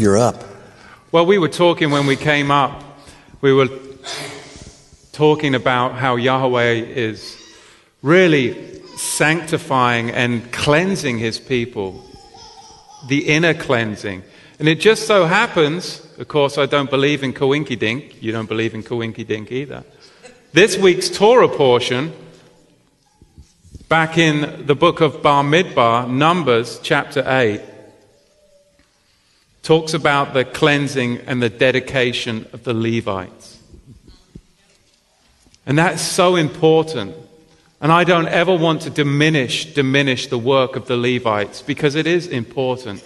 You're up. Well, we were talking when we came up. We were talking about how Yahweh is really sanctifying and cleansing his people, the inner cleansing. And it just so happens, of course, I don't believe in coinkydink. You don't believe in coinkydink either. This week's Torah portion, back in the book of Bamidbar, Numbers chapter 8, talks about the cleansing and the dedication of the Levites. And that's so important. And I don't ever want to diminish the work of the Levites, because it is important.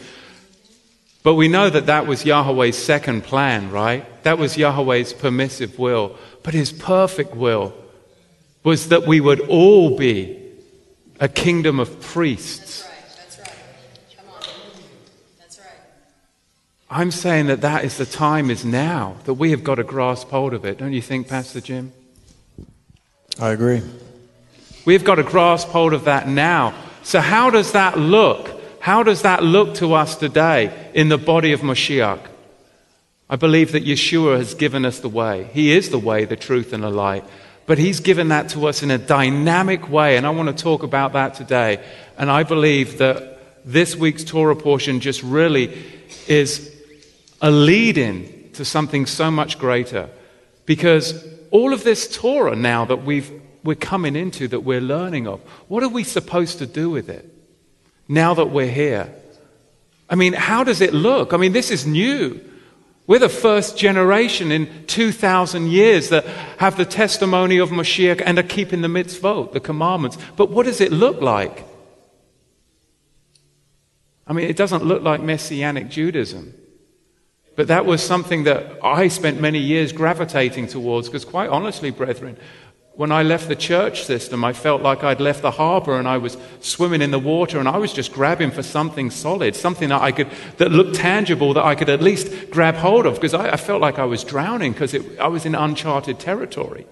But we know that that was Yahweh's second plan, right? That was Yahweh's permissive will. But his perfect will was that we would all be a kingdom of priests. That's right. Come on. That's right. I'm saying that is the time is now, that we have got to grasp hold of it. Don't you think, Pastor Jim? I agree. We've got to grasp hold of that now. So how does that look? How does that look to us today in the body of Mashiach? I believe that Yeshua has given us the way. He is the way, the truth, and the light. But he's given that to us in a dynamic way, and I want to talk about that today. And I believe that this week's Torah portion just really is a lead-in to something so much greater. Because all of this Torah now that we're coming into, that we're learning of, what are we supposed to do with it? Now that we're here, I mean, how does it look? I mean, this is new. We're the first generation in 2,000 years that have the testimony of Mashiach and are keeping the mitzvot, the commandments. But what does it look like? I mean, it doesn't look like Messianic Judaism. But that was something that I spent many years gravitating towards, because quite honestly, brethren, when I left the church system, I felt like I'd left the harbor and I was swimming in the water, and I was just grabbing for something solid, something that looked tangible, that I could at least grab hold of, because I felt like I was drowning, because I was in uncharted territory.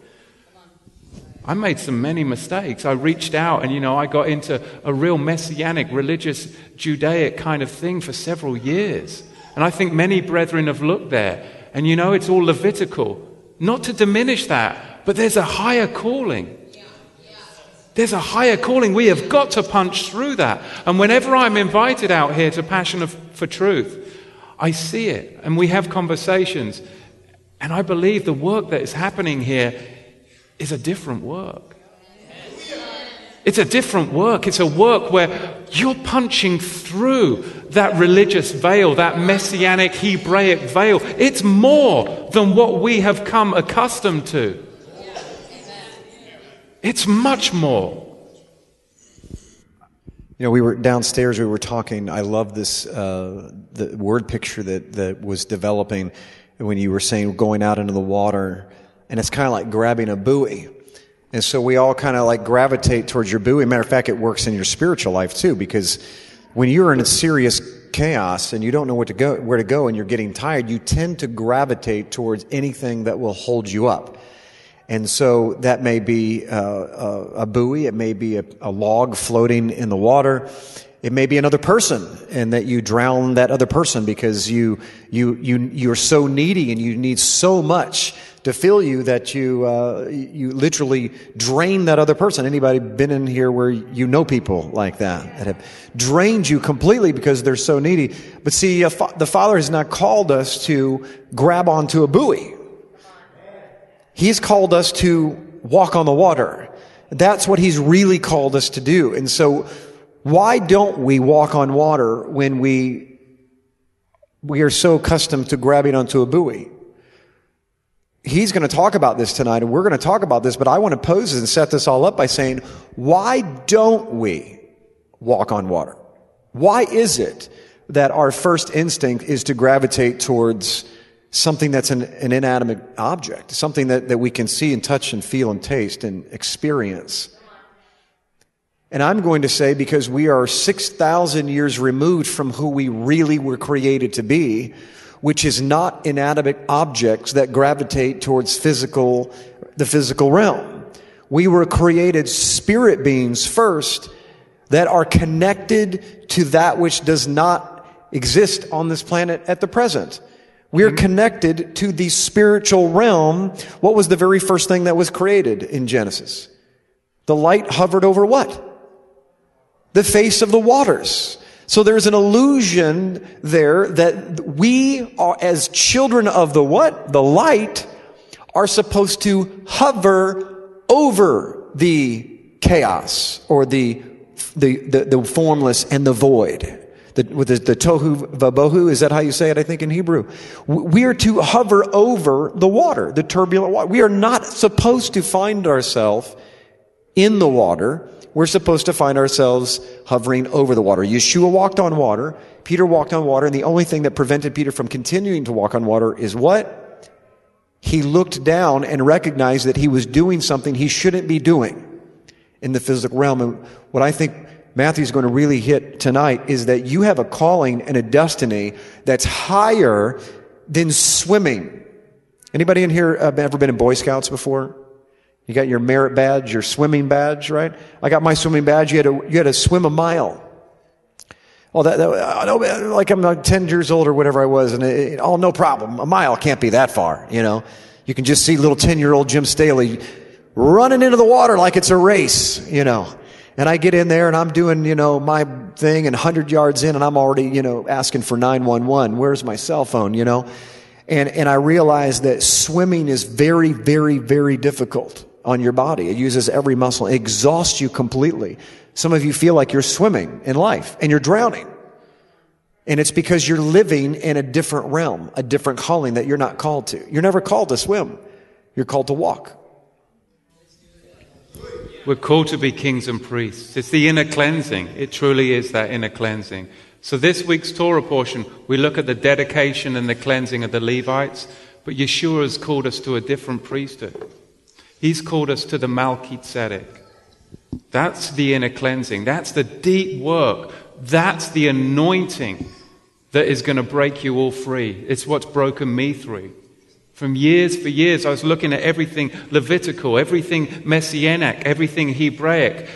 I made many mistakes. I reached out and, I got into a real messianic, religious, Judaic kind of thing for several years. And I think many brethren have looked there. And, it's all Levitical. Not to diminish that. But there's a higher calling. There's a higher calling. We have got to punch through that. And whenever I'm invited out here to Passion for Truth, I see it. And we have conversations. And I believe the work that is happening here is a different work. It's a different work. It's a work where you're punching through that religious veil, that messianic Hebraic veil. It's more than what we have come accustomed to. It's much more. We were downstairs, we were talking. I love this the word picture that was developing when you were saying going out into the water. And it's kind of like grabbing a buoy. And so we all kind of like gravitate towards your buoy. Matter of fact, it works in your spiritual life too, because when you're in a serious chaos and you don't know where to go and you're getting tired, you tend to gravitate towards anything that will hold you up. And so that may be a buoy, it may be a log floating in the water, it may be another person, and that you drown that other person because you're so needy and you need so much to fill you that you literally drain that other person. Anybody been in here where people like that have drained you completely because they're so needy? But see, the Father has not called us to grab onto a buoy. He's called us to walk on the water. That's what he's really called us to do. And so why don't we walk on water when we are so accustomed to grabbing onto a buoy? He's going to talk about this tonight, and we're going to talk about this, but I want to pose and set this all up by saying, why don't we walk on water? Why is it that our first instinct is to gravitate towards something that's an inanimate object, something that we can see and touch and feel and taste and experience? And I'm going to say, because we are 6,000 years removed from who we really were created to be, which is not inanimate objects that gravitate towards the physical realm. We were created spirit beings first that are connected to that which does not exist on this planet at the present. We're connected to the spiritual realm. What was the very first thing that was created in Genesis? The light hovered over what? The face of the waters. So there's an illusion there that we are, as children of the what? The light, are supposed to hover over the chaos or the formless and the void. The tohu vabohu, is that how you say it, I think, in Hebrew? We are to hover over the water, the turbulent water. We are not supposed to find ourselves in the water. We're supposed to find ourselves hovering over the water. Yeshua walked on water. Peter walked on water. And the only thing that prevented Peter from continuing to walk on water is what? He looked down and recognized that he was doing something he shouldn't be doing in the physical realm. And what I think Matthew's going to really hit tonight is that you have a calling and a destiny that's higher than swimming. Anybody in here ever been in Boy Scouts before? You got your merit badge, your swimming badge, right? I got my swimming badge. You had to swim a mile. Oh, like I'm like 10 years old or whatever I was, and no problem. A mile can't be that far, you know. You can just see little 10-year-old Jim Staley running into the water like it's a race, you know. And I get in there and I'm doing, you know, my thing, and 100 yards in and I'm already, you know, asking for 911. Where's my cell phone, you know? And I realize that swimming is very, very, very difficult on your body. It uses every muscle. It exhausts you completely. Some of you feel like you're swimming in life and you're drowning. And it's because you're living in a different realm, a different calling that you're not called to. You're never called to swim. You're called to walk. We're called to be kings and priests. It's the inner cleansing. It truly is that inner cleansing. So this week's Torah portion, we look at the dedication and the cleansing of the Levites. But Yeshua has called us to a different priesthood. He's called us to the Malki Tzedek. That's the inner cleansing. That's the deep work. That's the anointing that is going to break you all free. It's what's broken me free. From years for years, I was looking at everything Levitical, everything Messianic, everything Hebraic.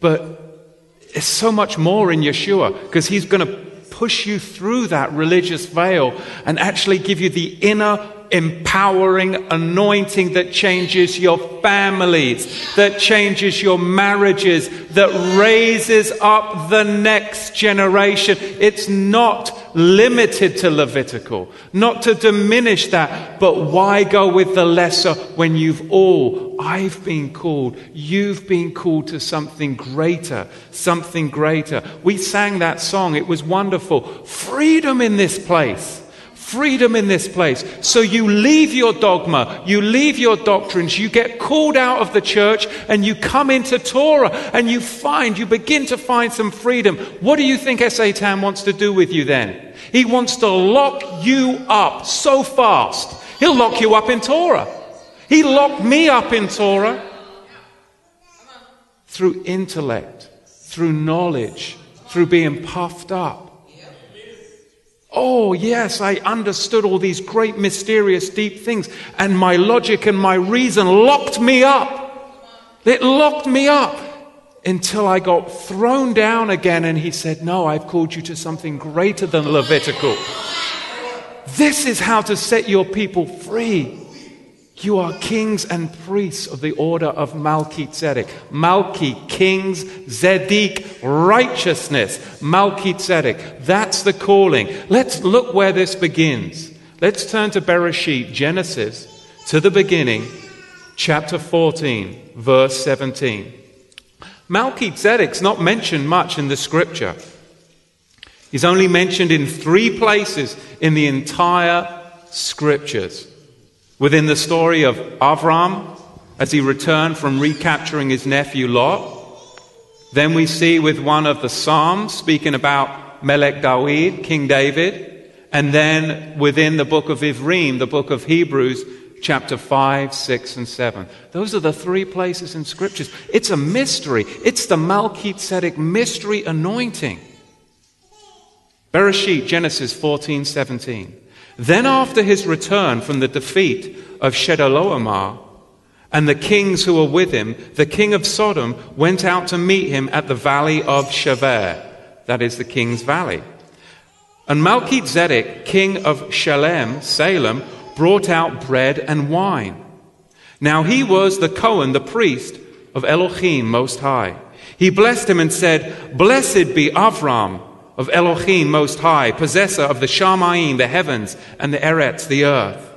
But it's so much more in Yeshua, because he's going to push you through that religious veil and actually give you the inner empowering anointing that changes your families, that changes your marriages, that raises up the next generation. It's not limited to Levitical, not to diminish that, but why go with the lesser when I've been called, you've been called to something greater, something greater. We sang that song. It was wonderful. Freedom in this place. Freedom in this place. So you leave your dogma, you leave your doctrines, you get called out of the church and you come into Torah and you begin to find some freedom. What do you think Satan wants to do with you then? He wants to lock you up so fast. He'll lock you up in Torah. He locked me up in Torah through intellect, through knowledge, through being puffed up. Oh, yes, I understood all these great, mysterious, deep things. And my logic and my reason locked me up. It locked me up until I got thrown down again. And he said, no, I've called you to something greater than Levitical. This is how to set your people free. You are kings and priests of the order of Malki Tzedek. Malki, kings, Zedek, righteousness. Malki Tzedek, that's the calling. Let's look where this begins. Let's turn to Bereshit, Genesis, to the beginning, chapter 14, verse 17. Malki Tzedek's not mentioned much in the scripture. He's only mentioned in 3 places in the entire scriptures. Within the story of Avram, as he returned from recapturing his nephew Lot. Then we see with one of the Psalms speaking about Melech David, King David. And then within the book of Ivrim, the book of Hebrews, chapter 5, 6, and 7. Those are the 3 places in scriptures. It's a mystery. It's the Malki Tzedek mystery anointing. Bereshit, Genesis 14, 17. Then after his return from the defeat of Chedorlaomer and the kings who were with him, the king of Sodom went out to meet him at the valley of Chebar. That is the king's valley. And Melchizedek, king of Salem, brought out bread and wine. Now he was the Cohen, the priest of Elohim Most High. He blessed him and said, Blessed be Avram of Elohim Most High, possessor of the Shamayim, the heavens, and the Eretz, the earth.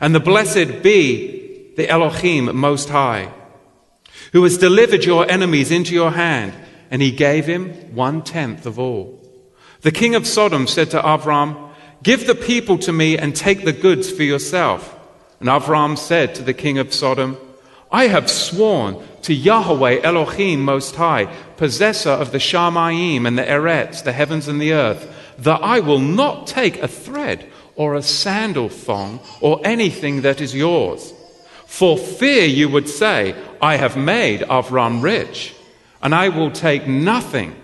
And the blessed be the Elohim Most High, who has delivered your enemies into your hand. And he gave him 1/10 of all. The king of Sodom said to Avram, Give the people to me and take the goods for yourself. And Avram said to the king of Sodom, I have sworn to Yahweh Elohim Most High, possessor of the Shamayim and the Eretz, the heavens and the earth, that I will not take a thread or a sandal thong or anything that is yours. For fear you would say, I have made Avram rich, and I will take nothing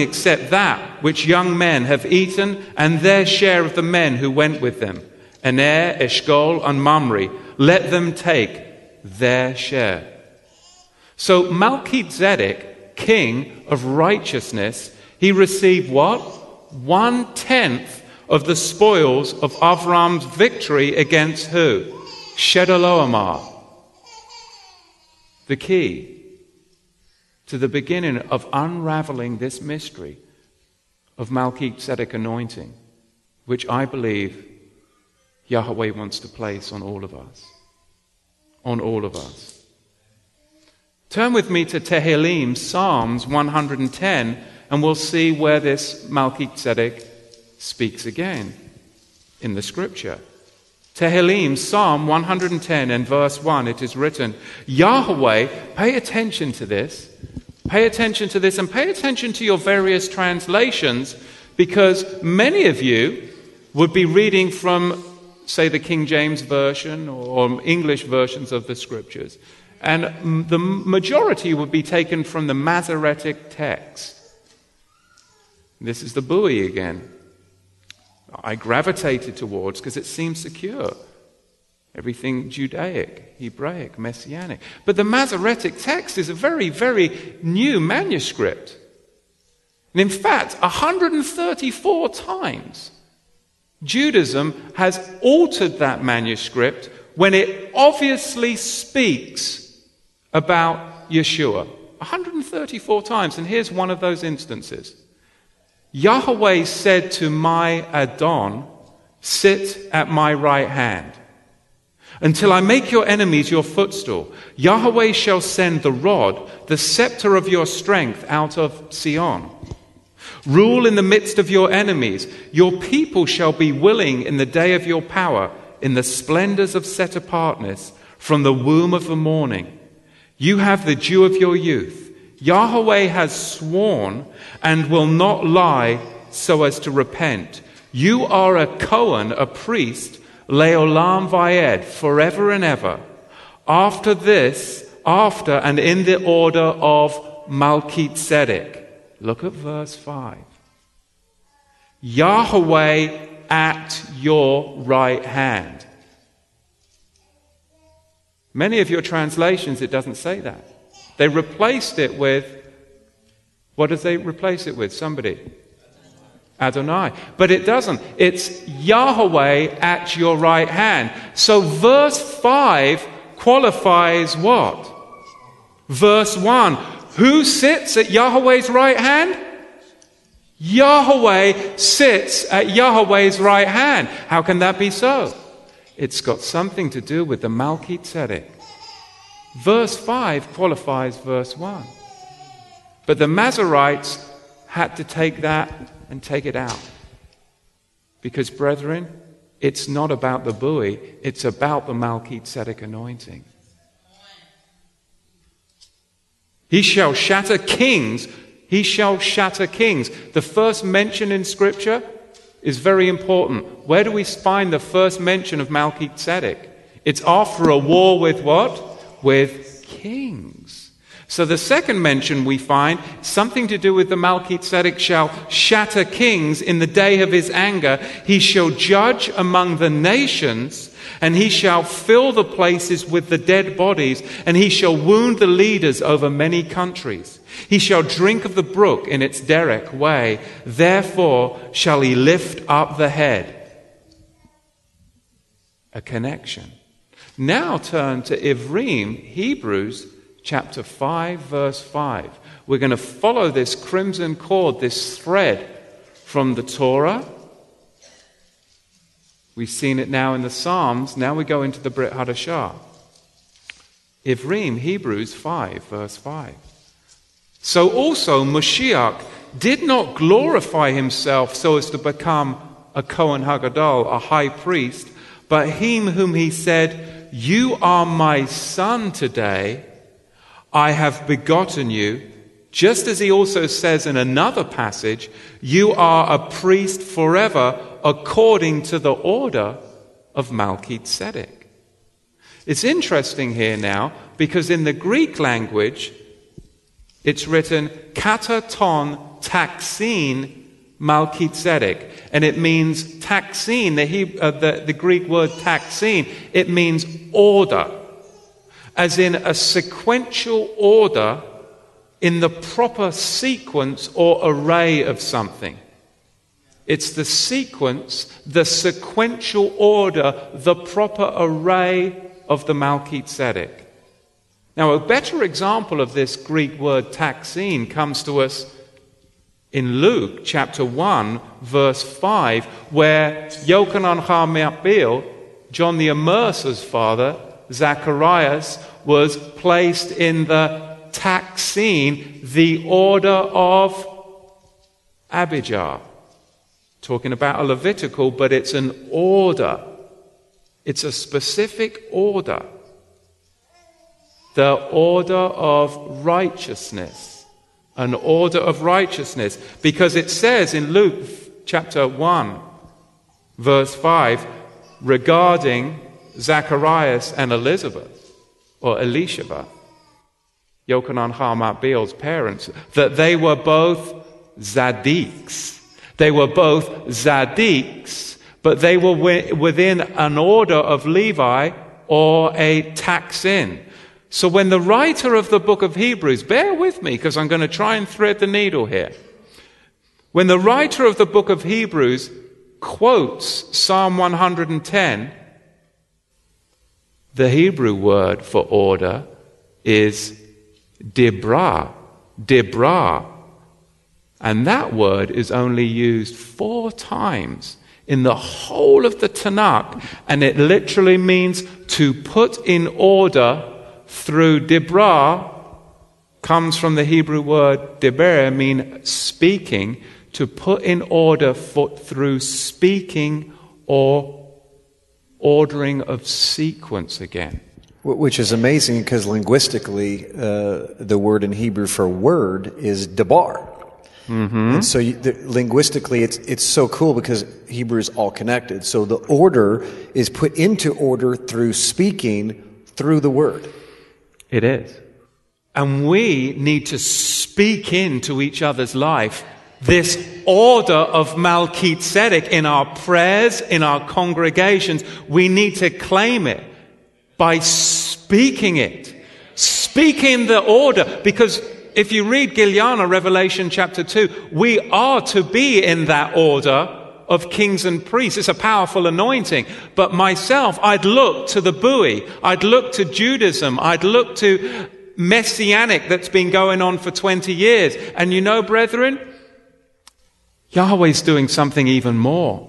except that which young men have eaten and their share of the men who went with them, Aner, Eshcol, and Mamre, let them take their share. So Melchizedek, king of righteousness, he received what? 1/10 of the spoils of Avram's victory against who? Chedorlaomer. The key to the beginning of unraveling this mystery of Melchizedek anointing, which I believe Yahweh wants to place on all of us. On all of us. Turn with me to Tehillim, Psalms 110, and we'll see where this Melchizedek speaks again in the scripture. Tehillim, Psalm 110 and verse 1, it is written, Yahweh, pay attention to this. Pay attention to this and pay attention to your various translations, because many of you would be reading from, say, the King James Version or English versions of the Scriptures, and the majority would be taken from the Masoretic text. This is the buoy again I gravitated towards because it seems secure. Everything Judaic, Hebraic, Messianic. But the Masoretic text is a very, very new manuscript. And in fact, 134 times Judaism has altered that manuscript when it obviously speaks about Yeshua. 134 times, and here's one of those instances. Yahweh said to my Adon, Sit at my right hand, until I make your enemies your footstool. Yahweh shall send the rod, the scepter of your strength out of Sion. Rule in the midst of your enemies. Your people shall be willing in the day of your power, in the splendors of set apartness, from the womb of the morning. You have the dew of your youth. Yahweh has sworn and will not lie so as to repent. You are a Cohen, a priest, Leolam Vayed, forever and ever. After this, after and in the order of Melchizedek. Look at verse 5. Yahweh at your right hand. Many of your translations, it doesn't say that. They replaced it with, what did they replace it with? Somebody. Adonai. But it doesn't. It's Yahweh at your right hand. So verse 5 qualifies what? Verse 1. Who sits at Yahweh's right hand? Yahweh sits at Yahweh's right hand. How can that be so? It's got something to do with the Melchizedek. Verse 5 qualifies verse 1. But the Masoretes had to take that and take it out. Because, brethren, it's not about the buoy, it's about the Melchizedek anointing. He shall shatter kings. The first mention in Scripture is very important. Where do we find the first mention of Melchizedek? It's after a war with what? With kings. So the second mention we find, something to do with the Melchizedek shall shatter kings in the day of his anger. He shall judge among the nations, and he shall fill the places with the dead bodies, and he shall wound the leaders over many countries. He shall drink of the brook in its direct way. Therefore shall he lift up the head. A connection. Now turn to Ivrim, Hebrews chapter 5, verse 5. We're going to follow this crimson cord, this thread from the Torah. We've seen it now in the Psalms. Now we go into the Brit Hadashah. Ivrim, Hebrews 5, verse 5. So also Moshiach did not glorify himself so as to become a Kohen Hagadol, a high priest, but him whom he said, "You are my son today, I have begotten you," just as he also says in another passage, "You are a priest forever according to the order of Melchizedek." It's interesting here now because in the Greek language it's written kata ton taxin Melchizedek, and it means taxin, the Greek word taxin, it means order, as in a sequential order in the proper sequence or array of something. It's the sequence, the sequential order, the proper array of the Melchizedek. Now, a better example of this Greek word taxine comes to us in Luke chapter 1, verse 5, where Yochanan ha-Maccabeel, John the Immerser's father, Zacharias, was placed in the taxine, the order of Abijah. Talking about a Levitical, but it's an order. It's a specific order. The order of righteousness. An order of righteousness. Because it says in Luke chapter 1, verse 5, regarding Zacharias and Elizabeth, or Elisheba, Yochanan ha-Maccabeel's parents, that they were both Tzaddiks. They were both Tzaddiks, but they were within an order of Levi or a taxin. So when the writer of the book of Hebrews, bear with me because I'm going to try and thread the needle here. When the writer of the book of Hebrews quotes Psalm 110, the Hebrew word for order is Dibra, Dibra. And that word is only used 4 times in the whole of the Tanakh, and it literally means to put in order through Dibra. Comes from the Hebrew word Diber, mean speaking, to put in order through speaking or ordering of sequence again. Which is amazing because linguistically, the word in Hebrew for word is dabar. Mm-hmm. And so linguistically, it's so cool because Hebrew is all connected. So the order is put into order through speaking through the word. It is. And we need to speak into each other's life this order of Melchizedek in our prayers, in our congregations. We need to claim it. By speaking it. Speaking the order. Because if you read Giljana, Revelation chapter 2, we are to be in that order of kings and priests. It's a powerful anointing. But myself, I'd look to the buoy. I'd look to Judaism. I'd look to Messianic that's been going on for 20 years. And you know, brethren, Yahweh's doing something even more.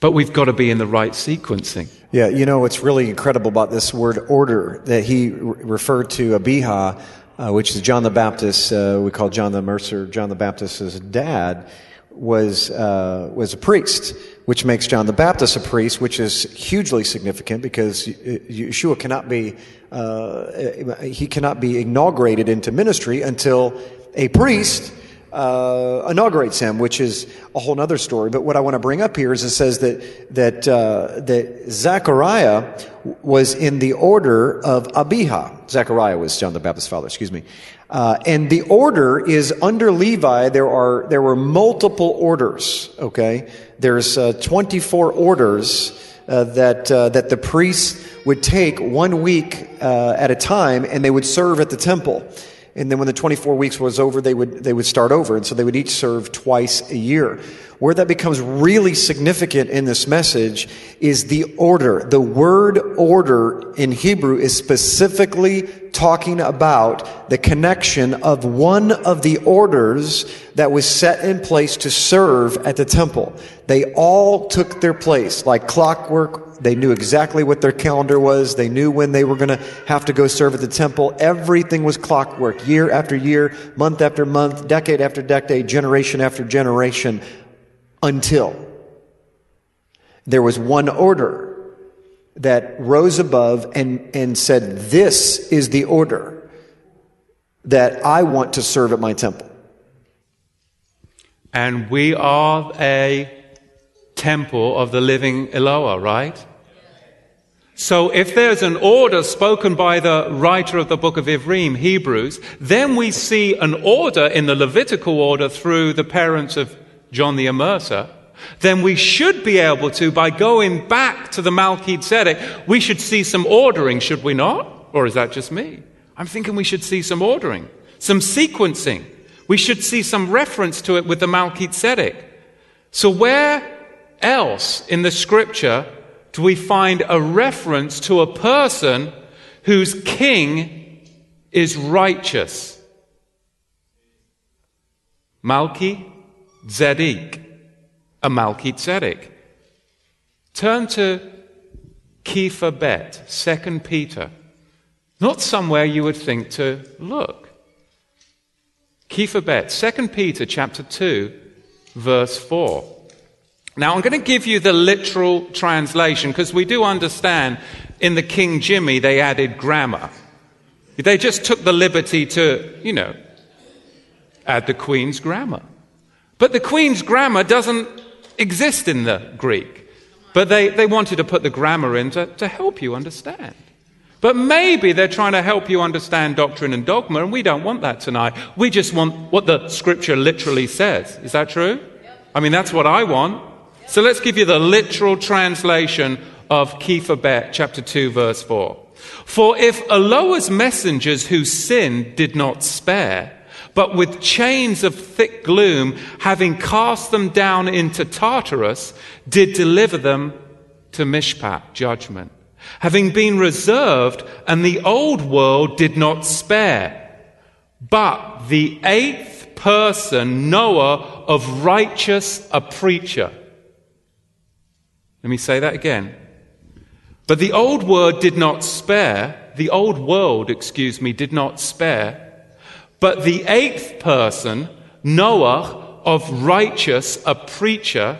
But we've got to be in the right sequencing. Yeah, you know what's really incredible about this word order that he referred to Abijah, which is John the Baptist, we call John the Immerser, John the Baptist's dad, was a priest, which makes John the Baptist a priest, which is hugely significant because Yeshua cannot be, he cannot be inaugurated into ministry until a priest inaugurates him, which is a whole other story. But what I want to bring up here is it says that Zechariah was in the order of Abijah. Zechariah was John the Baptist's father, excuse me. And the order is under Levi. There were multiple orders. Okay, there's 24 orders that the priests would take 1 week at a time, and they would serve at the temple. And then when the 24 weeks was over, they would start over. And so they would each serve twice a year. Where that becomes really significant in this message is the order. The word order in Hebrew is specifically talking about the connection of one of the orders that was set in place to serve at the temple. They all took their place like clockwork. They knew exactly what their calendar was. They knew when they were going to have to go serve at the temple. Everything was clockwork, year after year, month after month, decade after decade, generation after generation, until there was one order that rose above and said, this is the order that I want to serve at my temple. And we are a temple of the living Eloah, right? So if there's an order spoken by the writer of the book of Ivrim, Hebrews, then we see an order in the Levitical order through the parents of John the Immerser. Then we should be able to, by going back to the Melchizedek, we should see some ordering, should we not? Or is that just me? I'm thinking we should see some ordering, some sequencing. We should see some reference to it with the Melchizedek. So where else in the scripture do we find a reference to a person whose king is righteous? Melchizedek, a Melchizedek. Turn to Kepha Bet, 2 Peter. Not somewhere you would think to look. Kepha Bet, 2 Peter chapter 2, verse 4. Now, I'm going to give you the literal translation, because we do understand in the King Jimmy they added grammar. They just took the liberty to, add the Queen's grammar. But the Queen's grammar doesn't exist in the Greek. But they wanted to put the grammar in to help you understand. But maybe they're trying to help you understand doctrine and dogma, and we don't want that tonight. We just want what the Scripture literally says. Is that true? I mean, that's what I want. So let's give you the literal translation of Kepha Bet, chapter 2, verse 4. For if Eloah's messengers who sinned did not spare, but with chains of thick gloom, having cast them down into Tartarus, did deliver them to Mishpat, judgment, having been reserved, and the old world did not spare, but the eighth person, Noah, of righteous, a preacher. Let me say that again. But the old world did not spare, did not spare, but the eighth person, Noah, of righteous, a preacher,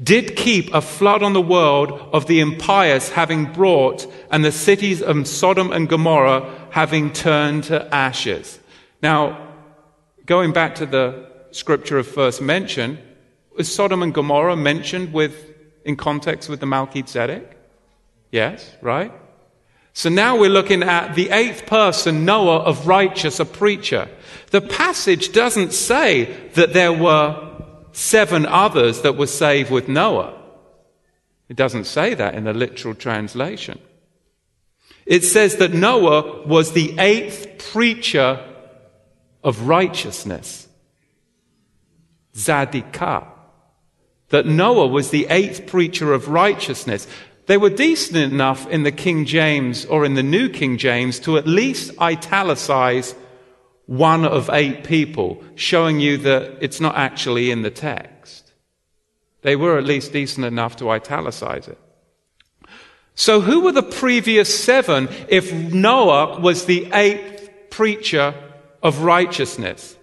did keep a flood on the world of the impious having brought, and the cities of Sodom and Gomorrah having turned to ashes. Now, going back to the scripture of first mention, was Sodom and Gomorrah mentioned in context with the Melchizedek? Yes, right? So now we're looking at the eighth person, Noah, of righteous, a preacher. The passage doesn't say that there were 7 others that were saved with Noah. It doesn't say that in the literal translation. It says that Noah was the 8th preacher of righteousness. Zadikah. That Noah was the 8th preacher of righteousness. They were decent enough in the King James or in the New King James to at least italicize one of 8 people, showing you that it's not actually in the text. They were at least decent enough to italicize it. So who were the previous 7 if Noah was the 8th preacher of righteousness?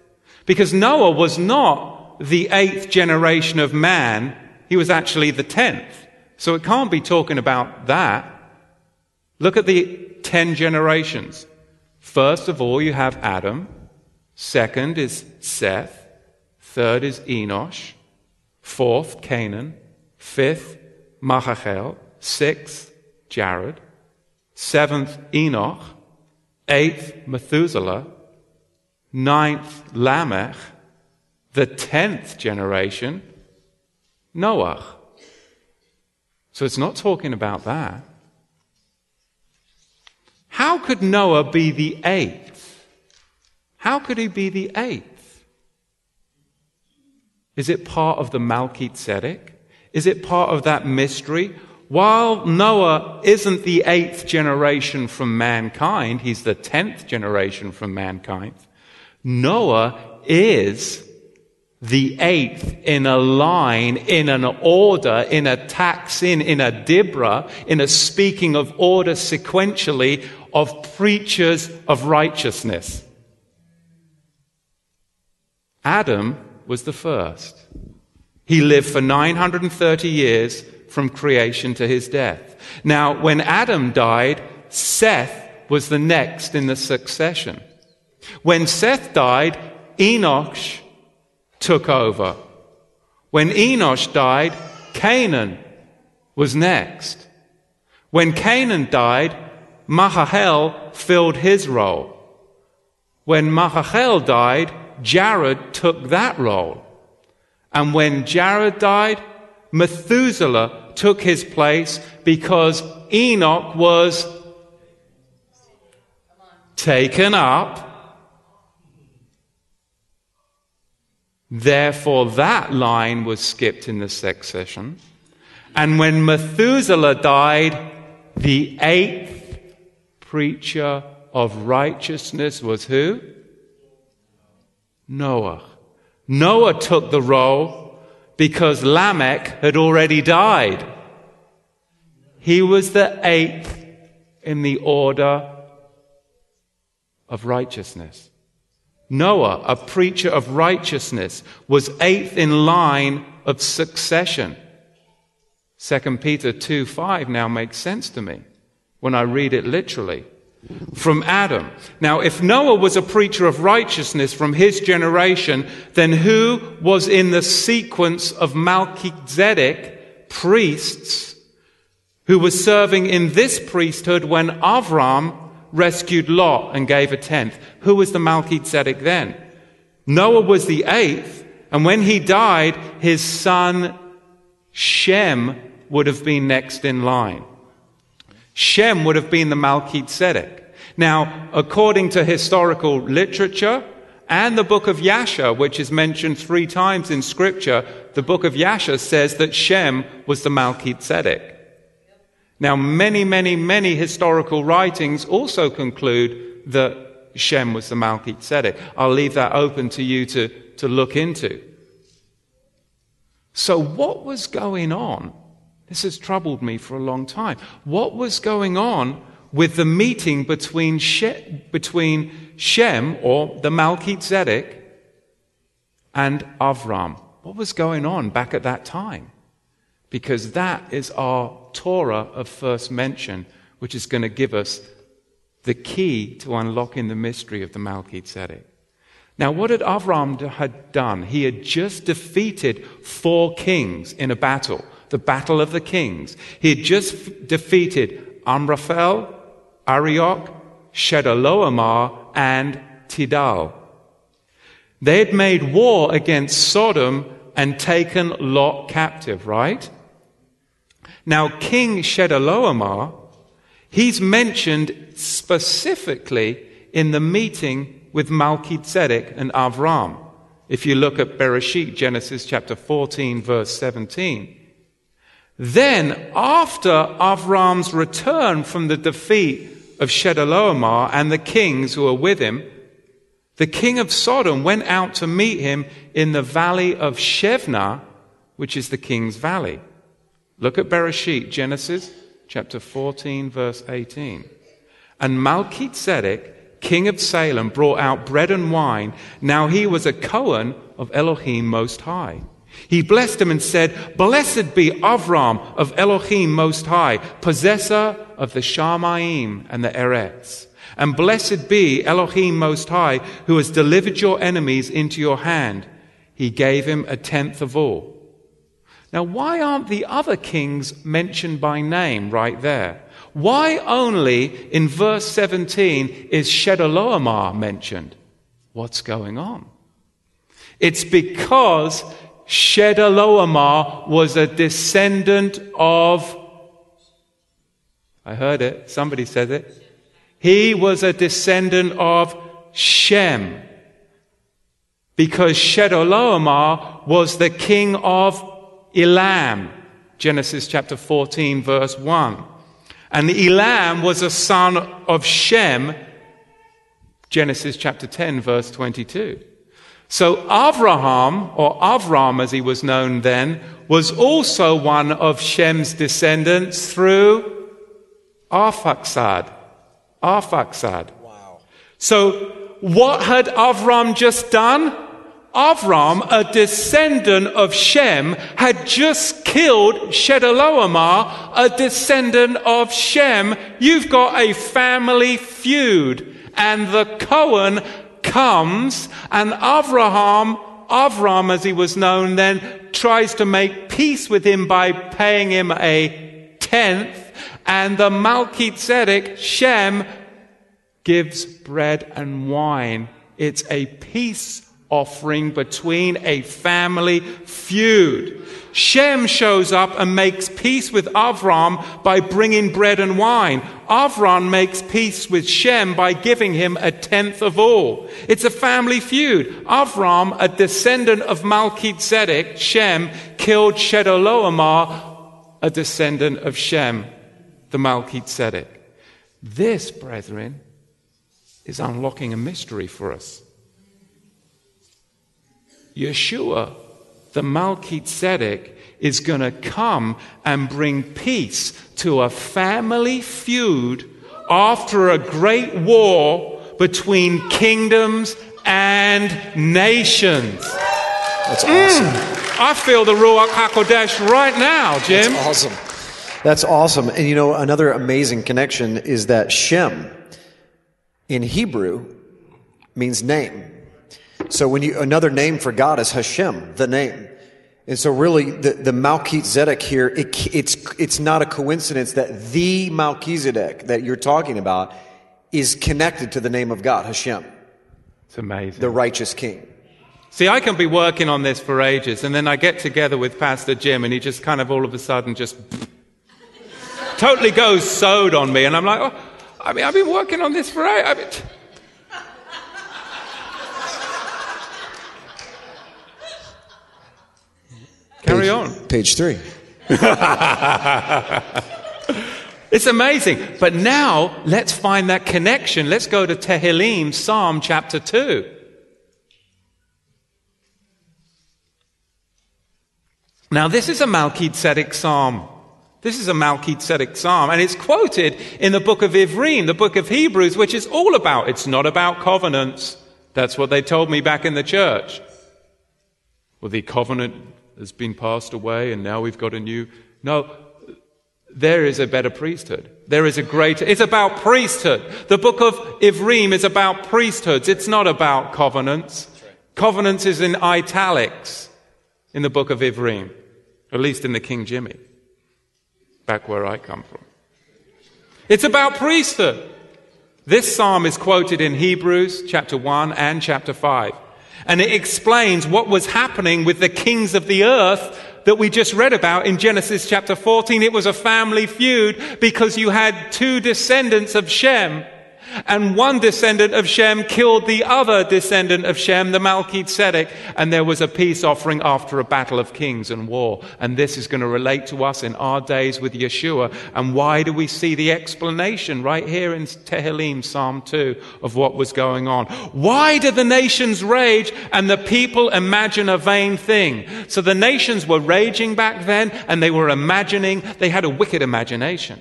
Because Noah was not the 8th generation of man, he was actually the 10th. So it can't be talking about that. Look at the 10 generations. First of all, you have Adam. Second is Seth. Third is Enosh. Fourth, Canaan. Fifth, Mahalalel. Sixth, Jared. Seventh, Enoch. Eighth, Methuselah. Ninth, Lamech. The 10th generation, Noah. So it's not talking about that. How could Noah be the 8th? How could he be the eighth? Is it part of the Malki Tzedek? Is it part of that mystery? While Noah isn't the eighth generation from mankind, he's the 10th generation from mankind, Noah is the eighth in a line, in an order, in a taxin, in a dibra, in a speaking of order sequentially of preachers of righteousness. Adam was the first. He lived for 930 years from creation to his death. Now, when Adam died, Seth was the next in the succession. When Seth died, Enosh took over. When Enosh died, Canaan was next. When Canaan died, Mahalalel filled his role. When Mahalalel died, Jared took that role. And when Jared died, Methuselah took his place because Enoch was taken up. Therefore, that line was skipped in the succession. And when Methuselah died, the eighth preacher of righteousness was who? Noah. Noah took the role because Lamech had already died. He was the eighth in the order of righteousness. Noah, a preacher of righteousness, was eighth in line of succession. 2 Peter 2:5 now makes sense to me when I read it literally. From Adam. Now, if Noah was a preacher of righteousness from his generation, then who was in the sequence of Melchizedek priests who were serving in this priesthood when Avram rescued Lot and gave a tenth? Who was the Melchizedek then? Noah was the eighth, and when he died, his son Shem would have been next in line. Shem would have been the Melchizedek. Now, according to historical literature and the book of Yasher, which is mentioned 3 times in Scripture, the book of Yasher says that Shem was the Melchizedek. Now, many historical writings also conclude that Shem was the Melchizedek. I'll leave that open to you to look into. So what was going on? This has troubled me for a long time. What was going on with the meeting between Shem, or the Melchizedek, and Avram? What was going on back at that time? Because that is our Torah of first mention, which is going to give us the key to unlocking the mystery of the Melchizedek. Now, what had Avram had done? He had just defeated 4 kings in a battle. The Battle of the Kings. He had just defeated Amraphel, Arioch, Chedorlaomer, and Tidal. They had made war against Sodom and taken Lot captive, right? Now, King Chedorlaomer, he's mentioned specifically in the meeting with Melchizedek and Avram. If you look at Bereshit, Genesis chapter 14, verse 17. Then, after Avram's return from the defeat of Chedorlaomer and the kings who were with him, the king of Sodom went out to meet him in the valley of Shevna, which is the king's valley. Look at Bereshit, Genesis chapter 14, verse 18. And Melchizedek, king of Salem, brought out bread and wine. Now he was a Cohen of Elohim Most High. He blessed him and said, "Blessed be Avram of Elohim Most High, possessor of the Shamayim and the Eretz. And blessed be Elohim Most High, who has delivered your enemies into your hand." He gave him a tenth of all. Now, why aren't the other kings mentioned by name right there? Why only in verse 17 is Chedorlaomer mentioned? What's going on? It's because Chedorlaomer was a descendant of, I heard it, somebody said it. He was a descendant of Shem. because Chedorlaomer was the king of Elam, Genesis chapter 14, verse 1. And Elam was a son of Shem, Genesis chapter 10, verse 22. So Avraham, or Avram as he was known then, was also one of Shem's descendants through Arphaxad. Wow. So what had Avram just done? Avram, a descendant of Shem, had just killed Chedorlaomer, a descendant of Shem. You've got a family feud. And the Cohen comes, and Avram as he was known then, tries to make peace with him by paying him a tenth. And the Melchizedek, Shem, gives bread and wine. It's a peace offering between a family feud. Shem shows up and makes peace with Avram by bringing bread and wine. Avram makes peace with Shem by giving him a tenth of all. It's a family feud. Avram, a descendant of Melchizedek, Shem, killed Chedorlaomer, a descendant of Shem, the Melchizedek. This, brethren, is unlocking a mystery for us. Yeshua, the Melchizedek, is going to come and bring peace to a family feud after a great war between kingdoms and nations. That's awesome. I feel the Ruach HaKodesh right now, Jim. That's awesome. And you know, another amazing connection is that Shem in Hebrew means name. So when you, another name for God is Hashem, the name. And so really the Melchizedek here, it's not a coincidence that the Melchizedek that you're talking about is connected to the name of God, Hashem. It's amazing. The righteous king. See, I can be working on this for ages, and then I get together with Pastor Jim, and he just kind of all of a sudden just totally goes sowed on me, and I'm like, oh, I mean, I've been working on this for ages. Carry on. Page 3. It's amazing. But now, let's find that connection. Let's go to Tehillim, Psalm chapter 2. Now, this is a Melchizedek psalm. This is a Melchizedek psalm, and it's quoted in the book of Ivrim, the book of Hebrews, which is all about, it's not about covenants. That's what they told me back in the church. Well, the covenant has been passed away, and now we've got a new. No, there is a better priesthood. There is a greater. It's about priesthood. The book of Ivrim is about priesthoods. It's not about covenants. Covenants is in italics in the book of Ivrim, at least in the King Jimmy, back where I come from. It's about priesthood. This psalm is quoted in Hebrews chapter 1 and chapter 5. And it explains what was happening with the kings of the earth that we just read about in Genesis chapter 14. It was a family feud because you had two descendants of Shem, and one descendant of Shem killed the other descendant of Shem, the Melchizedek, and there was a peace offering after a battle of kings and war. And this is going to relate to us in our days with Yeshua. And why do we see the explanation right here in Tehillim, Psalm 2, of what was going on? Why do the nations rage and the people imagine a vain thing? So the nations were raging back then, and they were imagining. They had a wicked imagination.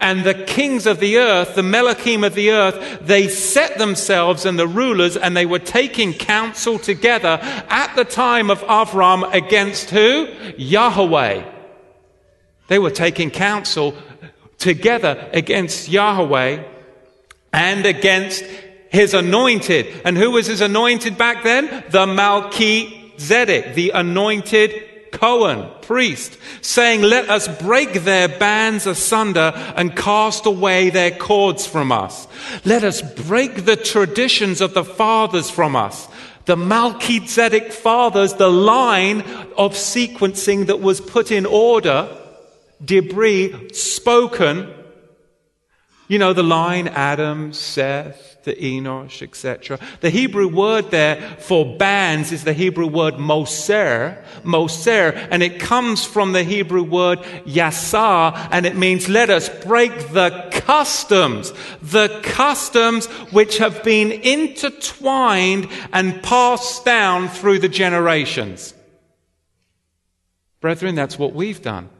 And the kings of the earth, the Melachim of the earth, they set themselves and the rulers, and they were taking counsel together at the time of Avram against who? Yahweh. They were taking counsel together against Yahweh and against his anointed. And who was his anointed back then? The Melchizedek, the anointed Cohen, priest, saying, let us break their bands asunder and cast away their cords from us. Let us break the traditions of the fathers from us. The Melchizedek fathers, the line of sequencing that was put in order, debris spoken, You know, the line Adam, Seth, to Enosh, etc. The Hebrew word there for bands is the Hebrew word moser, and it comes from the Hebrew word yasar, and it means let us break the customs which have been intertwined and passed down through the generations. Brethren, that's what we've done.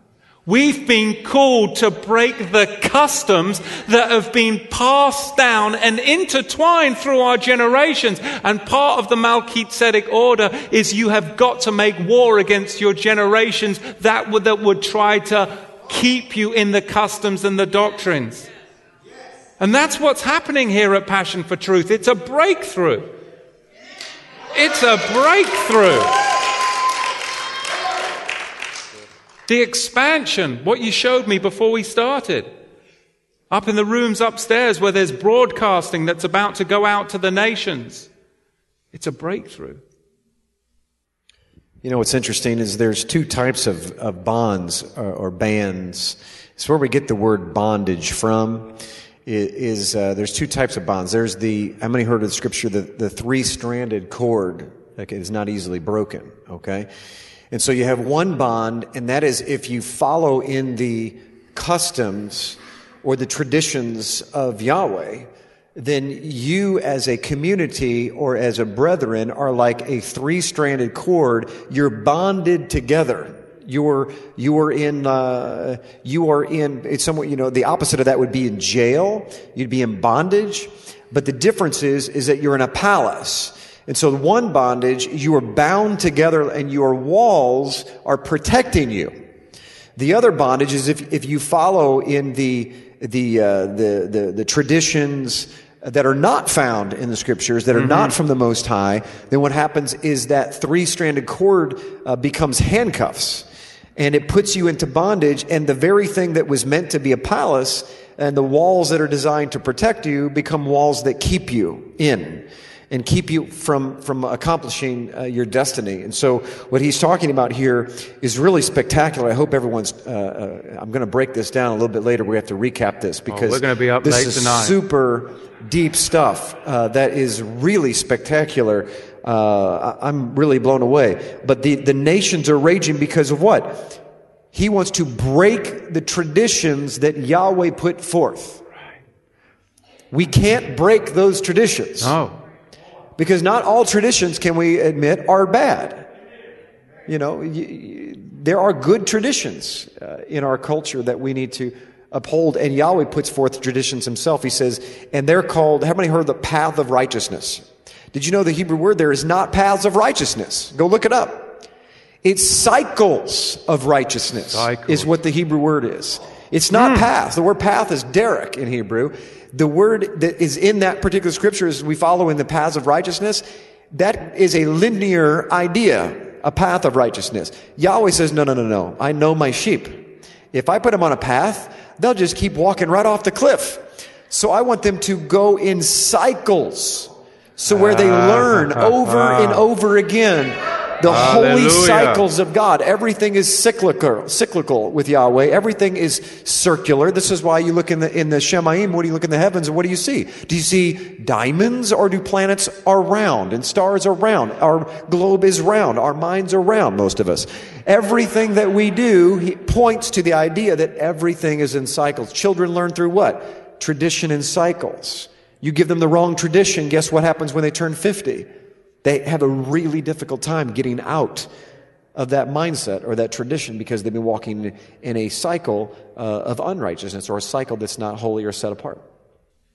We've been called to break the customs that have been passed down and intertwined through our generations. And part of the Melchizedek order is you have got to make war against your generations that would try to keep you in the customs and the doctrines. And that's what's happening here at Passion for Truth. It's a breakthrough. It's a breakthrough. The expansion, what you showed me before we started. Up in the rooms upstairs where there's broadcasting that's about to go out to the nations. It's a breakthrough. You know, what's interesting is there's two types of bonds or bands. It's where we get the word bondage from. There's two types of bonds. There's how many heard of the scripture, the three-stranded cord that is not easily broken, okay? And so you have one bond, and that is if you follow in the customs or the traditions of Yahweh, then you as a community or as a brethren are like a three-stranded cord. You're bonded together. You are in, it's somewhat, you know, the opposite of that would be in jail. You'd be in bondage. But the difference is that you're in a palace. And so the one bondage, you are bound together and your walls are protecting you. The other bondage is if you follow in the traditions that are not found in the scriptures, that are not from the Most High, then what happens is that three-stranded cord becomes handcuffs. And it puts you into bondage, and the very thing that was meant to be a palace and the walls that are designed to protect you become walls that keep you in and keep you from accomplishing your destiny. And so what he's talking about here is really spectacular. I hope everyone's I'm going to break this down a little bit later. We have to recap this because we're going to be up late tonight. Super deep stuff that is really spectacular. I'm really blown away. But the nations are raging because of what? He wants to break the traditions that Yahweh put forth. We can't break those traditions. No. Because not all traditions, can we admit, are bad. You know, there are good traditions in our culture that we need to uphold. And Yahweh puts forth traditions himself. He says, and they're called, how many heard the path of righteousness? Did you know the Hebrew word there is not paths of righteousness? Go look it up. It's cycles of righteousness is what the Hebrew word is. It's not path. The word path is derech in Hebrew. The word that is in that particular scripture is we follow in the paths of righteousness. That is a linear idea, a path of righteousness. Yahweh says, no. I know my sheep. If I put them on a path, they'll just keep walking right off the cliff. So I want them to go in cycles. So where they learn over and over again the holy cycles of God. Everything is cyclical with Yahweh. Everything is circular. This is why you look in the Shemaim, what do you look in the heavens and what do you see? Do you see diamonds or do planets are round and stars are round? Our globe is round. Our minds are round, most of us. Everything that we do points to the idea that everything is in cycles. Children learn through what? Tradition and cycles. You give them the wrong tradition, guess what happens when they turn 50? They have a really difficult time getting out of that mindset or that tradition because they've been walking in a cycle of unrighteousness or a cycle that's not holy or set apart.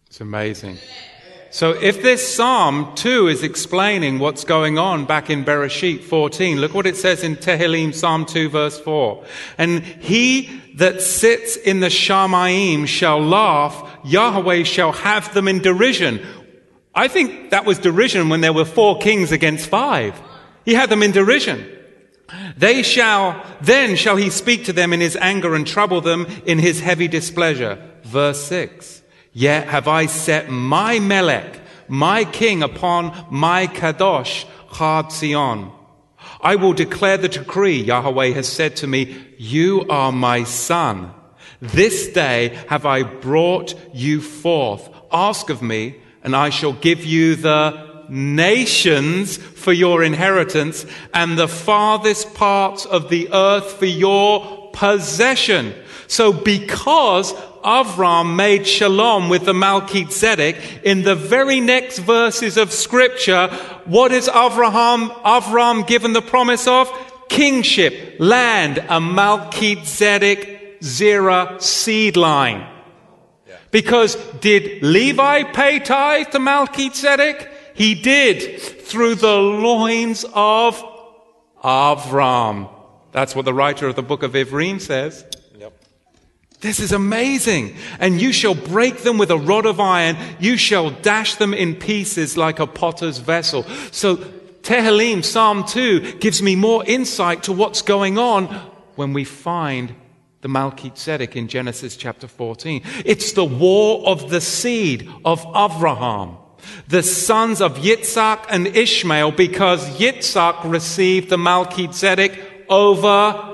It's amazing. So if this Psalm 2 is explaining what's going on back in Bereshit 14, look what it says in Tehillim Psalm 2 verse 4. And he that sits in the Shamaim shall laugh, Yahweh shall have them in derision. I think that was derision when there were 4 kings against 5. He had them in derision. Then shall he speak to them in his anger and trouble them in his heavy displeasure. Verse 6. Yet have I set my Melech, my king, upon my Kadosh, Har Zion. I will declare the decree, Yahweh has said to me, you are my son. This day have I brought you forth. Ask of me, and I shall give you the nations for your inheritance and the farthest parts of the earth for your possession. So because Avram made shalom with the Melchizedek, in the very next verses of Scripture, what is Avram given the promise of? Kingship, land, a Melchizedek Zerah seed line. Yeah. Because did Levi pay tithe to Melchizedek? He did, through the loins of Avram. That's what the writer of the book of Ivrim says. This is amazing. And you shall break them with a rod of iron. You shall dash them in pieces like a potter's vessel. So Tehillim, Psalm 2, gives me more insight to what's going on when we find the Melchizedek in Genesis chapter 14. It's the war of the seed of Avraham, the sons of Yitzhak and Ishmael, because Yitzhak received the Melchizedek over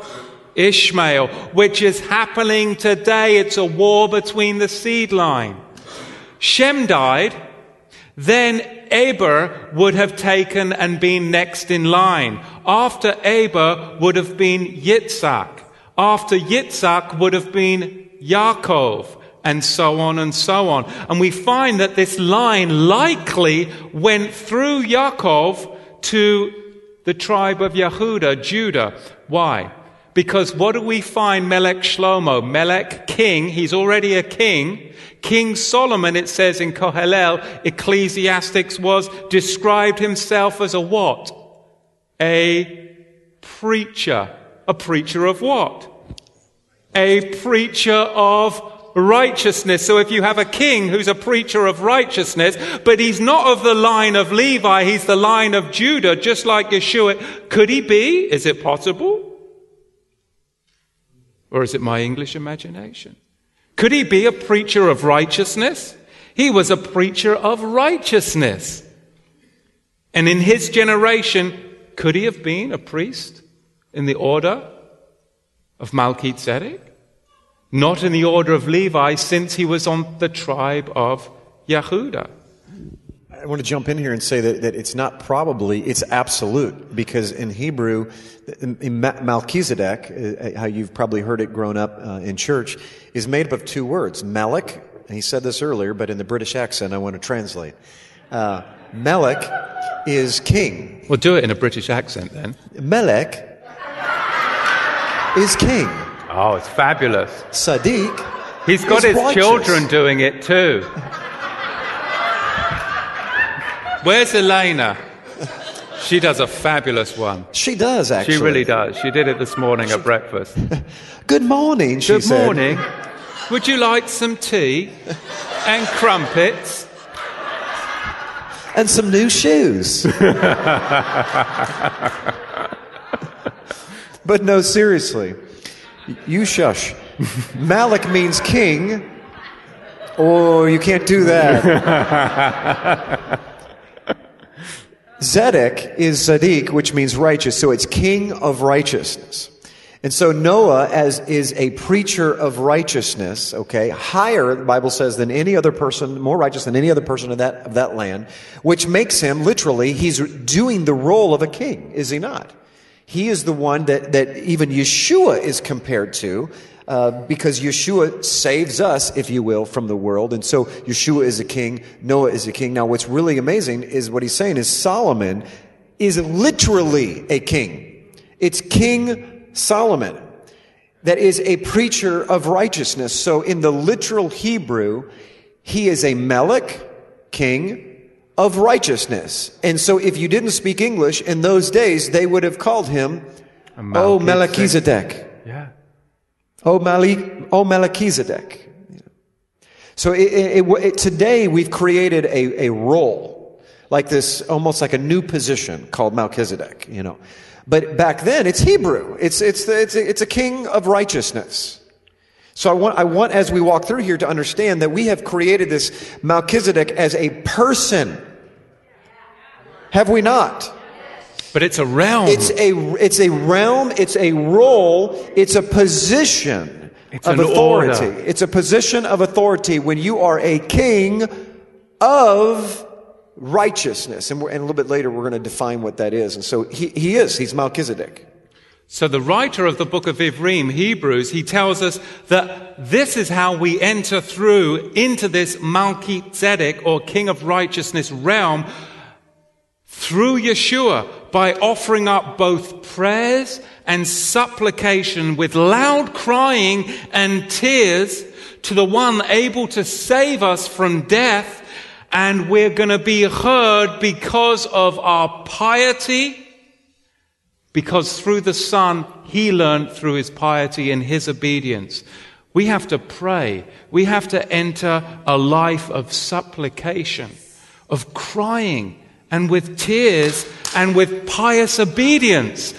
Ishmael, which is happening today. It's a war between the seed line. Shem died, then Eber would have taken and been next in line. After Eber would have been Yitzhak. After Yitzhak would have been Yaakov, and so on and so on. And we find that this line likely went through Yaakov to the tribe of Yehuda, Judah. Why? Because what do we find Melech Shlomo? Melech, king, he's already a king. King Solomon, it says in Kohelel, Ecclesiastics described himself as a what? A preacher. A preacher of what? A preacher of righteousness. So if you have a king who's a preacher of righteousness, but he's not of the line of Levi, he's the line of Judah, just like Yeshua. Could he be? Is it possible? Or is it my English imagination? Could he be a preacher of righteousness? He was a preacher of righteousness. And in his generation, could he have been a priest in the order of Melchizedek? Not in the order of Levi, since he was on the tribe of Yehuda. I want to jump in here and say that it's not probably, it's absolute, because in Hebrew, Melchizedek, how you've probably heard it grown up in church, is made up of two words. Melech, and he said this earlier, but in the British accent I want to translate. Melech is king. Well, do it in a British accent then. Melech is king. Oh, it's fabulous. Sadiq He's got his righteous. Children doing it too. Where's Elena? She does a fabulous one. She does, actually. She really does. She did it this morning at breakfast. Good morning, she said. Good morning. Would you like some tea and crumpets? And some new shoes. But no, seriously. You shush. Melech means king. Oh, you can't do that. Zedek is Sadiq, which means righteous, so it's king of righteousness. And so Noah is a preacher of righteousness, okay, higher, the Bible says, than any other person, more righteous than any other person of that land, which makes him, literally, he's doing the role of a king, is he not? He is the one that even Yeshua is compared to, because Yeshua saves us, if you will, from the world. And so Yeshua is a king. Noah is a king. Now, what's really amazing is what he's saying is Solomon is literally a king. It's King Solomon that is a preacher of righteousness. So in the literal Hebrew, he is a Melech, king of righteousness. And so if you didn't speak English in those days, they would have called him, Oh, Melchizedek. Yeah. Oh, Melchizedek. Yeah. So today we've created a role, like this, almost like a new position called Melchizedek, you know. But back then it's Hebrew. It's a king of righteousness. So I want as we walk through here to understand that we have created this Melchizedek as a person. Have we not? But it's a realm. It's a realm, it's a role, it's a position It's of authority. Order. It's a position of authority when you are a king of righteousness. And a little bit later we're going to define what that is. And so he's Melchizedek. So the writer of the book of Ivrim, Hebrews, he tells us that this is how we enter through into this Melchizedek or King of Righteousness realm through Yeshua by offering up both prayers and supplication with loud crying and tears to the one able to save us from death. And we're going to be heard because of our piety. Because through the Son, he learned through his piety and his obedience. We have to pray. We have to enter a life of supplication, of crying, and with tears, and with pious obedience.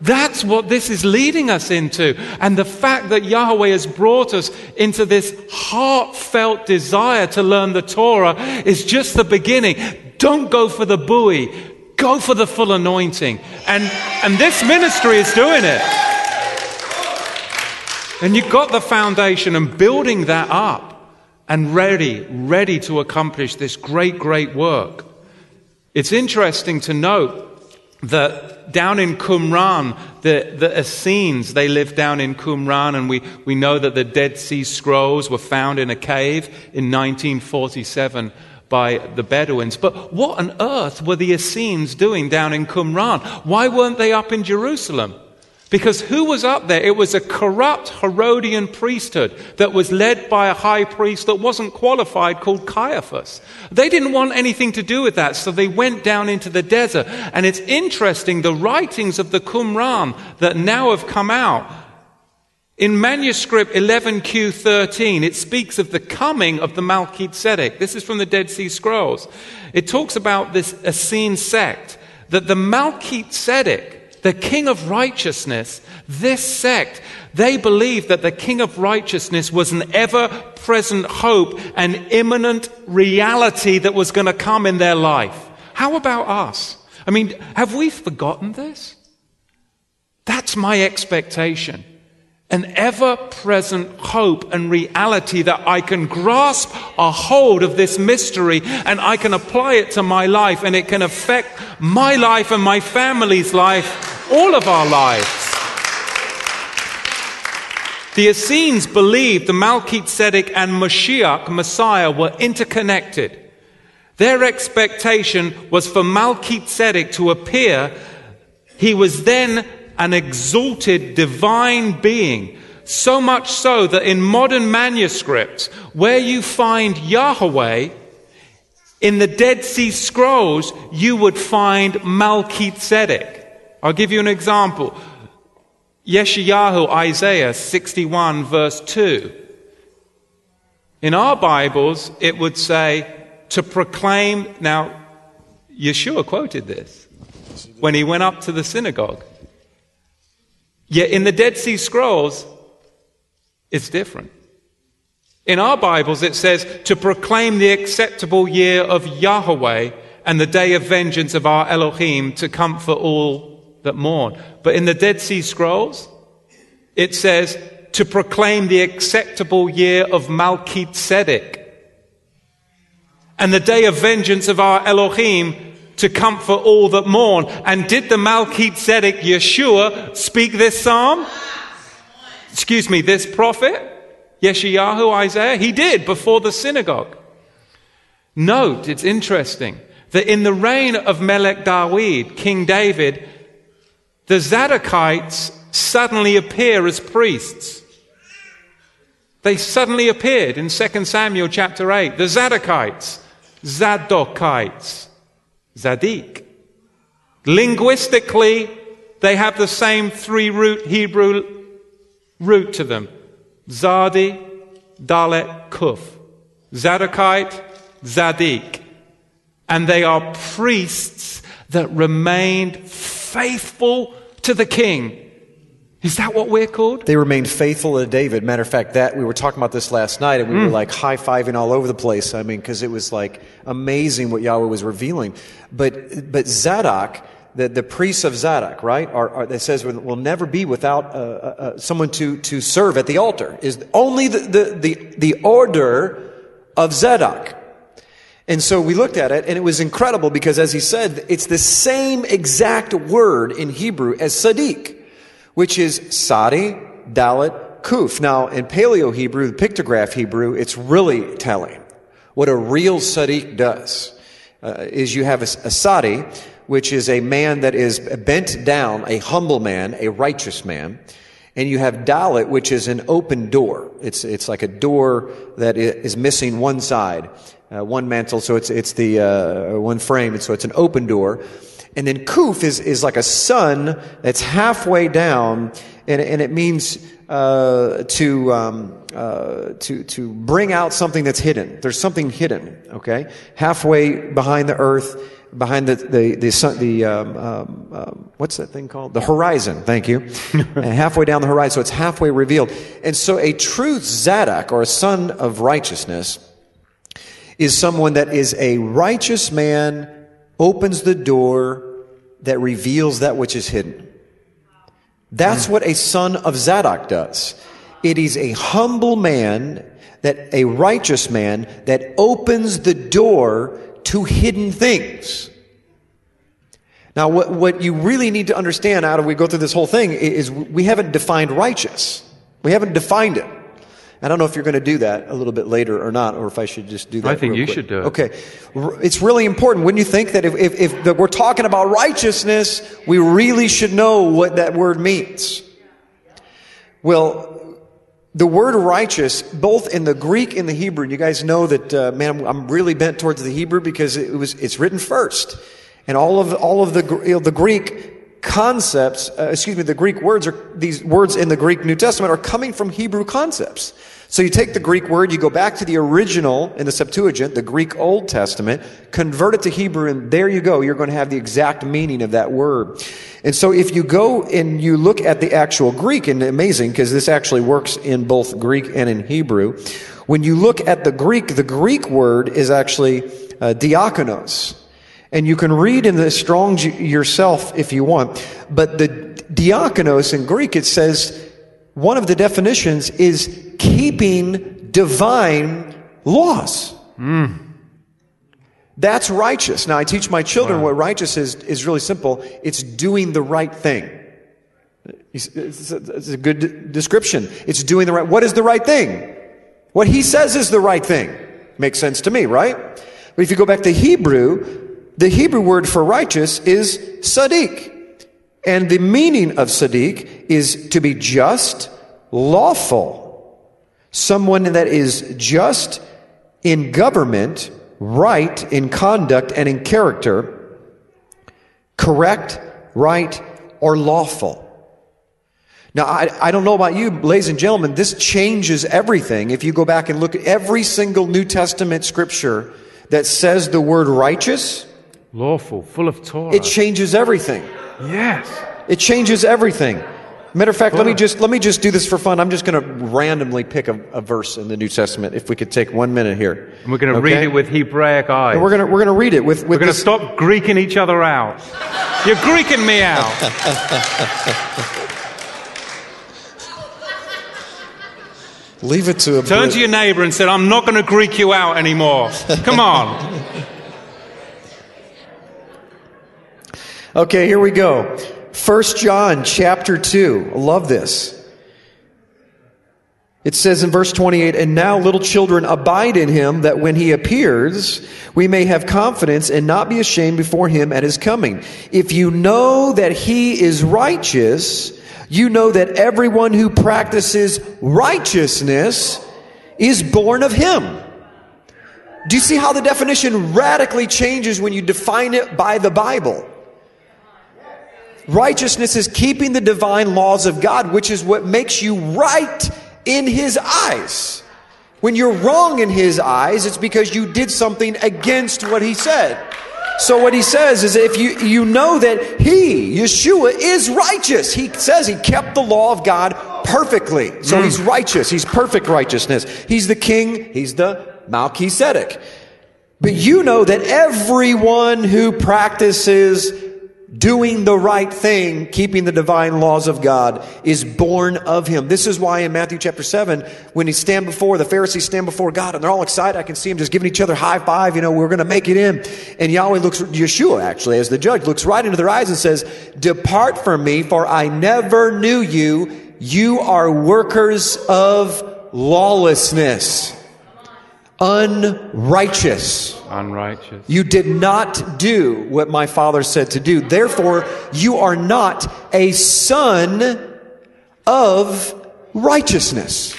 That's what this is leading us into. And the fact that Yahweh has brought us into this heartfelt desire to learn the Torah is just the beginning. Don't go for the buoy. Go for the full anointing. And this ministry is doing it. And you've got the foundation and building that up and ready to accomplish this great, great work. It's interesting to note that down in Qumran, the Essenes, they lived down in Qumran, and we know that the Dead Sea Scrolls were found in a cave in 1947. By the Bedouins. But what on earth were the Essenes doing down in Qumran? Why weren't they up in Jerusalem? Because who was up there? It was a corrupt Herodian priesthood that was led by a high priest that wasn't qualified called Caiaphas. They didn't want anything to do with that, so they went down into the desert. And it's interesting, the writings of the Qumran that now have come out, in manuscript 11Q13, it speaks of the coming of the Melchizedek. This is from the Dead Sea Scrolls. It talks about this Essene sect, that the Melchizedek, the King of Righteousness, this sect, they believe that the King of Righteousness was an ever-present hope, an imminent reality that was going to come in their life. How about us? I mean, have we forgotten this? That's my expectation. An ever-present hope and reality that I can grasp a hold of this mystery and I can apply it to my life, and it can affect my life and my family's life, all of our lives. The Essenes believed the Melchizedek and Moshiach, Messiah, were interconnected. Their expectation was for Melchizedek to appear. He was then an exalted divine being, so much so that in modern manuscripts, where you find Yahweh, in the Dead Sea Scrolls, you would find Melchizedek. I'll give you an example. Yeshayahu, Isaiah 61, verse 2. In our Bibles, it would say, to proclaim. Now, Yeshua quoted this when he went up to the synagogue. Yet in the Dead Sea Scrolls, it's different. In our Bibles, it says, to proclaim the acceptable year of Yahweh and the day of vengeance of our Elohim, to comfort all that mourn. But in the Dead Sea Scrolls, it says, to proclaim the acceptable year of Melchizedek and the day of vengeance of our Elohim, to comfort all that mourn. And did the Melchizedek Yeshua speak this psalm? Excuse me, this prophet? Yeshayahu, Isaiah? He did, before the synagogue. Note, it's interesting, that in the reign of Melech David, King David, the Zadokites suddenly appear as priests. They suddenly appeared in 2 Samuel chapter 8. The Zadokites. Zadik. Linguistically, they have the same three-root Hebrew root to them. Zadi, Dalet, Kuf. Zadokite, Zadik. And they are priests that remained faithful to the king. Is that what we're called? They remained faithful to David. Matter of fact, that we were talking about this last night, and we were like high-fiving all over the place. I mean, because it was like amazing what Yahweh was revealing. But Zadok, the priests of Zadok, right? It says will never be without someone to serve at the altar. Is only the order of Zadok. And so we looked at it, and it was incredible because, as he said, it's the same exact word in Hebrew as Sadiq, which is Sadi, Dalit, Kuf. Now, in Paleo Hebrew, the pictograph Hebrew, it's really telling. What a real Sadiq does is you have a Sadi, which is a man that is bent down, a humble man, a righteous man. And you have Dalit, which is an open door. It's like a door that is missing one side, one mantle. So it's the one frame, and so it's an open door. And then Kuf is like a sun that's halfway down, and it means to bring out something that's hidden. There's something hidden, okay, halfway behind the earth, behind the sun, the what's that thing called? The horizon. Thank you. And halfway down the horizon, so it's halfway revealed. And so, a true Zadok, or a son of righteousness, is someone that is a righteous man, opens the door that reveals that which is hidden. That's what a son of Zadok does. It is a humble man, that a righteous man that opens the door to hidden things. Now, what you really need to understand out of we go through this whole thing is we haven't defined righteous. We haven't defined it. I don't know if you're going to do that a little bit later or not, or if I should just do that. I think you should do it. Okay. It's really important. Wouldn't you think that if that we're talking about righteousness, we really should know what that word means? Well, the word righteous, both in the Greek and the Hebrew, and you guys know that, man, I'm really bent towards the Hebrew because it's written first. And all of the Greek concepts, the Greek words are, these words in the Greek New Testament are coming from Hebrew concepts. So you take the Greek word, you go back to the original in the Septuagint, the Greek Old Testament, convert it to Hebrew, and there you go. You're going to have the exact meaning of that word. And so if you go and you look at the actual Greek, and amazing, because this actually works in both Greek and in Hebrew. When you look at the Greek word is actually diakonos. And you can read in the Strong's yourself if you want. But the diakonos in Greek, it says, one of the definitions is keeping divine laws. That's righteous. Now, I teach my children what righteous is really simple. It's doing the right thing. It's a good description. It's doing the right. What is the right thing? What he says is the right thing. Makes sense to me, right? But if you go back to Hebrew, the Hebrew word for righteous is tzaddik. And the meaning of tzaddik is to be just, lawful, someone that is just in government, right in conduct and in character, correct, right, or lawful. Now, I don't know about you, ladies and gentlemen, this changes everything. If you go back and look at every single New Testament scripture that says the word righteous, lawful, full of Torah, it changes everything. Yes. It changes everything. Matter of fact, let me just do this for fun. I'm just going to randomly pick a verse in the New Testament. If we could take 1 minute here, and we're going to read it with Hebraic eyes. And we're going to read it with. We're going to stop Greeking each other out. You're Greeking me out. Leave it to. Turn to your neighbor and said, "I'm not going to Greek you out anymore. Come on." Okay, here we go. 1 John chapter 2. I love this. It says in verse 28, "And now, little children, abide in him, that when he appears, we may have confidence and not be ashamed before him at his coming. If you know that he is righteous, you know that everyone who practices righteousness is born of him." Do you see how the definition radically changes when you define it by the Bible? Righteousness is keeping the divine laws of God, which is what makes you right in his eyes. When you're wrong in his eyes, it's because you did something against what he said. So what he says is, if you know that he, Yeshua, is righteous. He says he kept the law of God perfectly. So he's righteous. He's perfect righteousness. He's the king. He's the Melchizedek. But you know that everyone who practices doing the right thing, keeping the divine laws of God, is born of him. This is why in Matthew chapter 7, when the Pharisees stand before God, and they're all excited. I can see them just giving each other high five. You know, we're going to make it in. And Yeshua actually, as the judge, looks right into their eyes and says, "Depart from me, for I never knew you. You are workers of lawlessness." Unrighteous. You did not do what my Father said to do. Therefore, you are not a son of righteousness.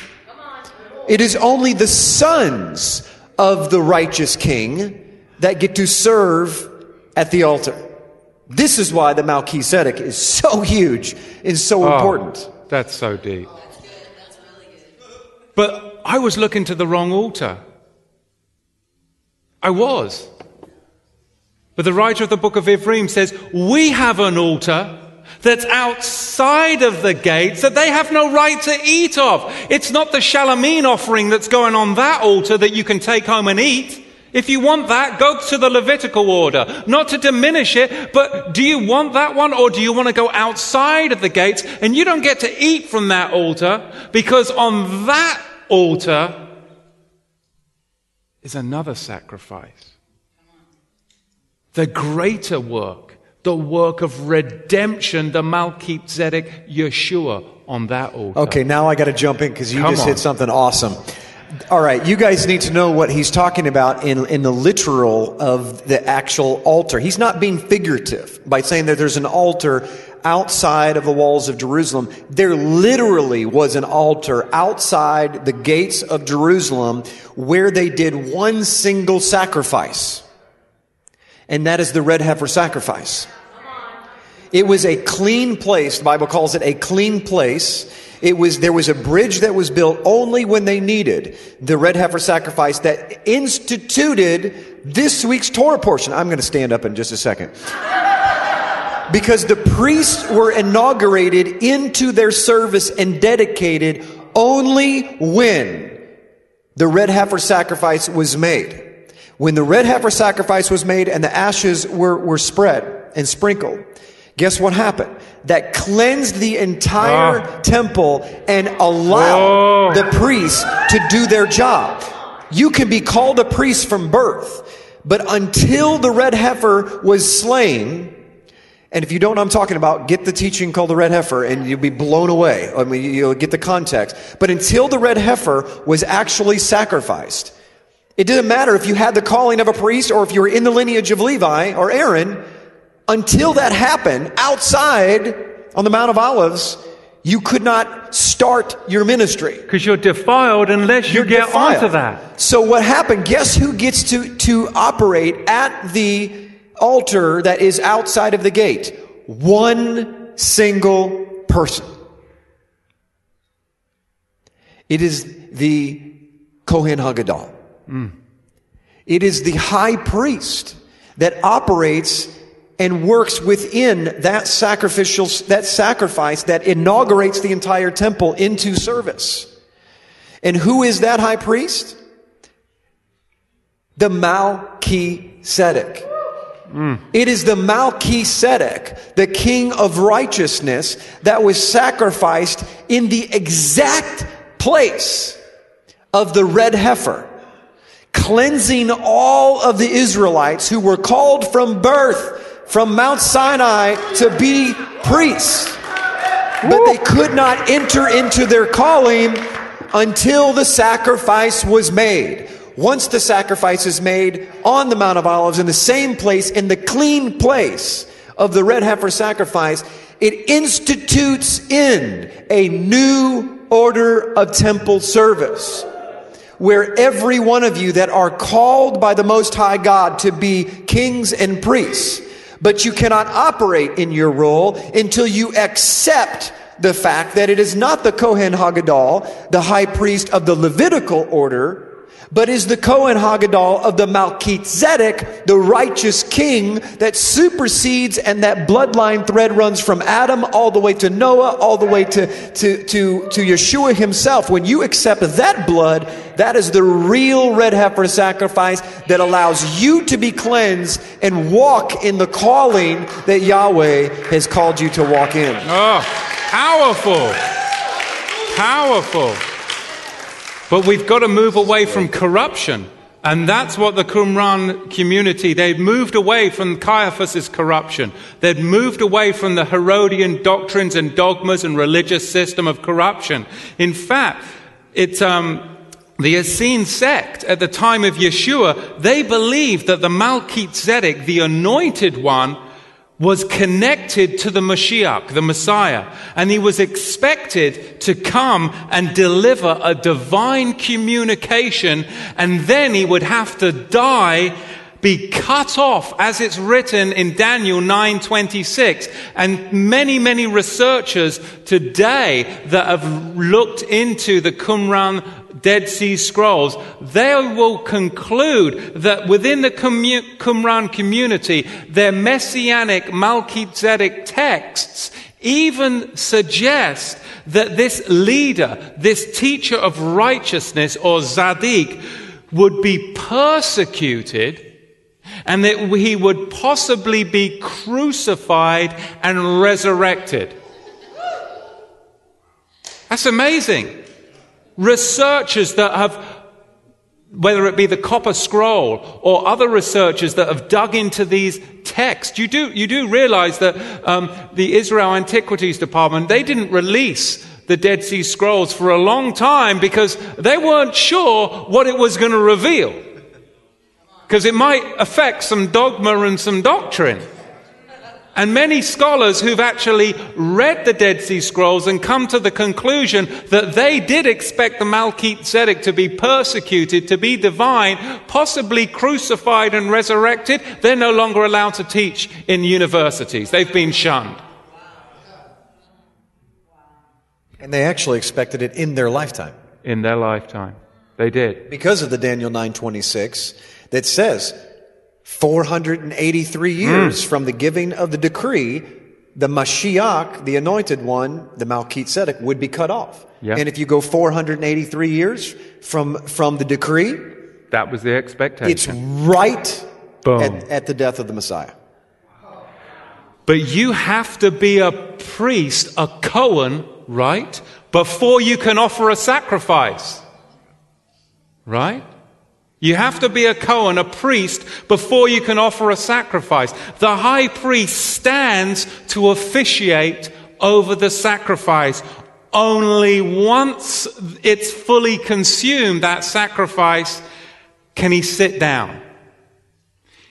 It is only the sons of the righteous king that get to serve at the altar. This is why the Melchizedek is so huge and so important. That's so deep. That's really good. But I was looking to the wrong altar. I was. But the writer of the book of Ephraim says, we have an altar that's outside of the gates that they have no right to eat of. It's not the Shalameen offering that's going on that altar that you can take home and eat. If you want that, go to the Levitical order. Not to diminish it, but do you want that one, or do you want to go outside of the gates? And you don't get to eat from that altar, because on that altar is another sacrifice. The greater work, the work of redemption, the Melchizedek Yeshua on that altar. Okay, now I got to jump in, because you just hit something awesome. All right, you guys need to know what he's talking about in the literal of the actual altar. He's not being figurative by saying that there's an altar outside of the walls of Jerusalem. There literally was an altar outside the gates of Jerusalem where they did one single sacrifice, and that is the red heifer sacrifice. It was a clean place. The Bible calls it a clean place. There was a bridge that was built only when they needed the red heifer sacrifice that instituted this week's Torah portion. I'm going to stand up in just a second. Because the priests were inaugurated into their service and dedicated only when the red heifer sacrifice was made. When the red heifer sacrifice was made and the ashes were spread and sprinkled, guess what happened? That cleansed the entire temple and allowed the priests to do their job. You can be called a priest from birth, but until the red heifer was slain, and if you don't know what I'm talking about, get the teaching called The Red Heifer and you'll be blown away. I mean, you'll get the context. But until the red heifer was actually sacrificed, it didn't matter if you had the calling of a priest or if you were in the lineage of Levi or Aaron. Until that happened, outside on the Mount of Olives, you could not start your ministry. Because you're defiled unless you get onto that. So what happened? Guess who gets to operate at the altar that is outside of the gate? One single person. It is the Kohen Haggadah. It is the high priest that operates and works within that sacrifice that inaugurates the entire temple into service. And who is that high priest? The Melchizedek. It is the Melchizedek, the king of righteousness, that was sacrificed in the exact place of the red heifer, cleansing all of the Israelites who were called from birth, from Mount Sinai, to be priests. But they could not enter into their calling until the sacrifice was made. Once the sacrifice is made on the Mount of Olives, in the same place, in the clean place of the red heifer sacrifice, it institutes in a new order of temple service, where every one of you that are called by the Most High God to be kings and priests, but you cannot operate in your role until you accept the fact that it is not the Kohen Haggadah, the high priest of the Levitical order, but is the Kohen Haggadah of the Melchizedek, the righteous king that supersedes, and that bloodline thread runs from Adam all the way to Noah, all the way to Yeshua himself. When you accept that blood, that is the real red heifer sacrifice that allows you to be cleansed and walk in the calling that Yahweh has called you to walk in. Oh, powerful. Powerful. But we've got to move away from corruption. And that's what the Qumran community, they've moved away from Caiaphas's corruption. They've moved away from the Herodian doctrines and dogmas and religious system of corruption. In fact, it's the Essene sect at the time of Yeshua, they believed that the Melchizedek, the anointed one, was connected to the Mashiach, the Messiah, and he was expected to come and deliver a divine communication, and then he would have to die, be cut off, as it's written in Daniel 9:26. And many, many researchers today that have looked into the Qumran Dead Sea Scrolls, they will conclude that within the Qumran community, their messianic Melchizedek texts even suggest that this leader, this teacher of righteousness or Tzaddik, would be persecuted, and that he would possibly be crucified and resurrected. That's amazing. Researchers that have, whether it be the Copper Scroll or other researchers that have dug into these texts, you do realize that the Israel Antiquities Department, they didn't release the Dead Sea Scrolls for a long time because they weren't sure what it was going to reveal, because it might affect some dogma and some doctrine. And many scholars who've actually read the Dead Sea Scrolls and come to the conclusion that they did expect the Melchizedek to be persecuted, to be divine, possibly crucified and resurrected, they're no longer allowed to teach in universities. They've been shunned. And they actually expected it in their lifetime. In their lifetime. They did. Because of the Daniel 9:26 that says 483 years from the giving of the decree, the Mashiach, the anointed one, the Melchizedek, would be cut off. Yep. And if you go 483 years from the decree, that was the expectation. It's right at the death of the Messiah. But you have to be a priest, a Kohen, right, before you can offer a sacrifice. Right? You have to be a Kohen, a priest, before you can offer a sacrifice. The high priest stands to officiate over the sacrifice. Only once it's fully consumed, that sacrifice, can he sit down.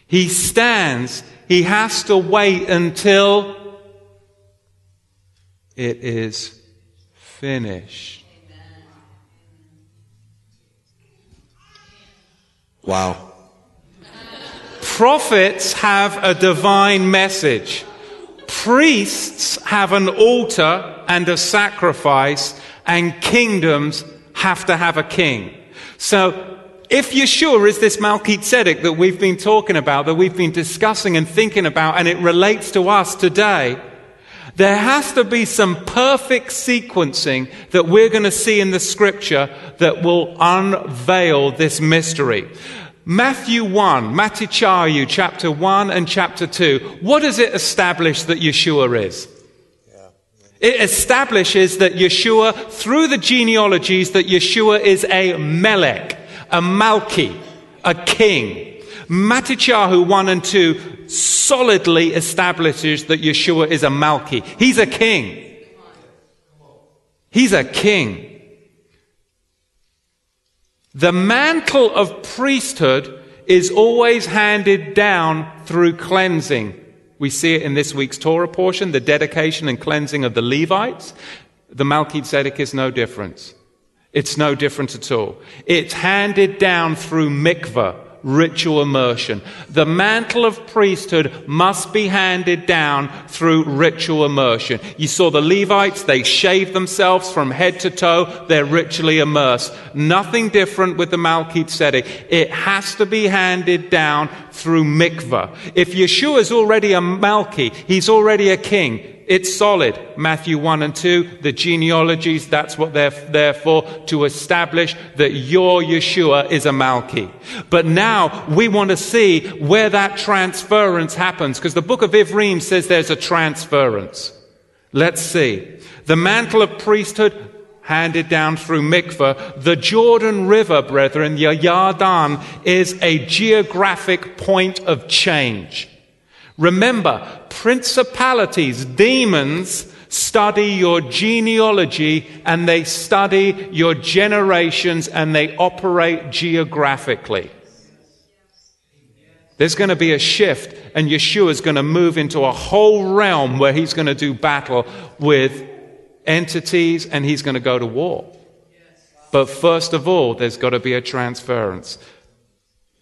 He stands. He has to wait until it is finished. Wow. Prophets have a divine message. Priests have an altar and a sacrifice, and kingdoms have to have a king. So if Yeshua is this Melchizedek that we've been talking about, that we've been discussing and thinking about, and it relates to us today, there has to be some perfect sequencing that we're going to see in the scripture that will unveil this mystery. Matthew 1, Matityahu, chapter 1 and chapter 2. What does it establish that Yeshua is? It establishes that Yeshua, through the genealogies, that Yeshua is a melech, a malki, a king. Matityahu 1 and 2 solidly establishes that Yeshua is a Malki. He's a king. He's a king. The mantle of priesthood is always handed down through cleansing. We see it in this week's Torah portion, the dedication and cleansing of the Levites. The Melchizedek is no different. It's no different at all. It's handed down through mikveh, ritual immersion. The mantle of priesthood must be handed down through ritual immersion. You saw the Levites, they shaved themselves from head to toe, they're ritually immersed. Nothing different with the Malki Tzedek. It has to be handed down through mikveh. If Yeshua is already a Malki, he's already a king. It's solid. Matthew 1 and 2, the genealogies, that's what they're there for, to establish that your Yeshua is a Malki. But now we want to see where that transference happens, because the book of Ivrim says there's a transference. Let's see. The mantle of priesthood handed down through mikveh. The Jordan River, brethren, the Yarden, is a geographic point of change. Remember, principalities, demons, study your genealogy and they study your generations and they operate geographically. There's going to be a shift and Yeshua's going to move into a whole realm where he's going to do battle with entities and he's going to go to war. But first of all, there's got to be a transference.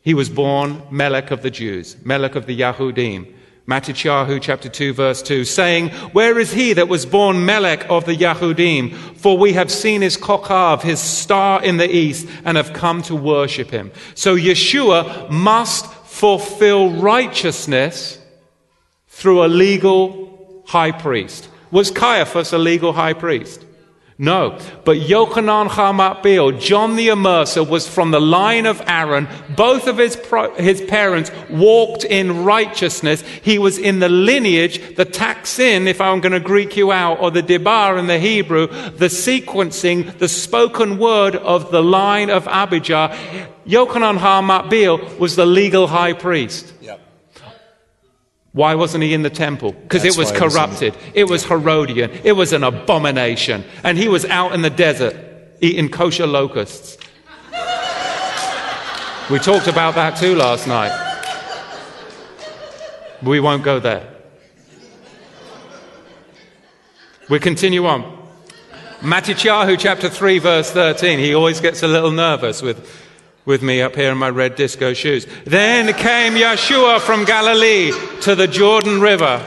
He was born Melech of the Jews, Melech of the Yahudim. Matityahu chapter 2 verse 2, saying, where is he that was born Melech of the Yahudim? For we have seen his kokav, his star in the east, and have come to worship him. So Yeshua must fulfill righteousness through a legal high priest. Was Caiaphas a legal high priest? No, but Yochanan HaMakpil, John the Immerser, was from the line of Aaron. Both of his parents walked in righteousness. He was in the lineage, the taxin, if I'm going to Greek you out, or the dibar in the Hebrew, the sequencing, the spoken word of the line of Abijah. Yochanan HaMakpil was the legal high priest. Yep. Why wasn't he in the temple? Because it was corrupted. It was Herodian. It was an abomination. And he was out in the desert eating kosher locusts. We talked about that too last night. We won't go there. We continue on. Matityahu chapter 3 verse 13. He always gets a little nervous with me up here in my red disco shoes. Then came Yeshua from Galilee to the Jordan River,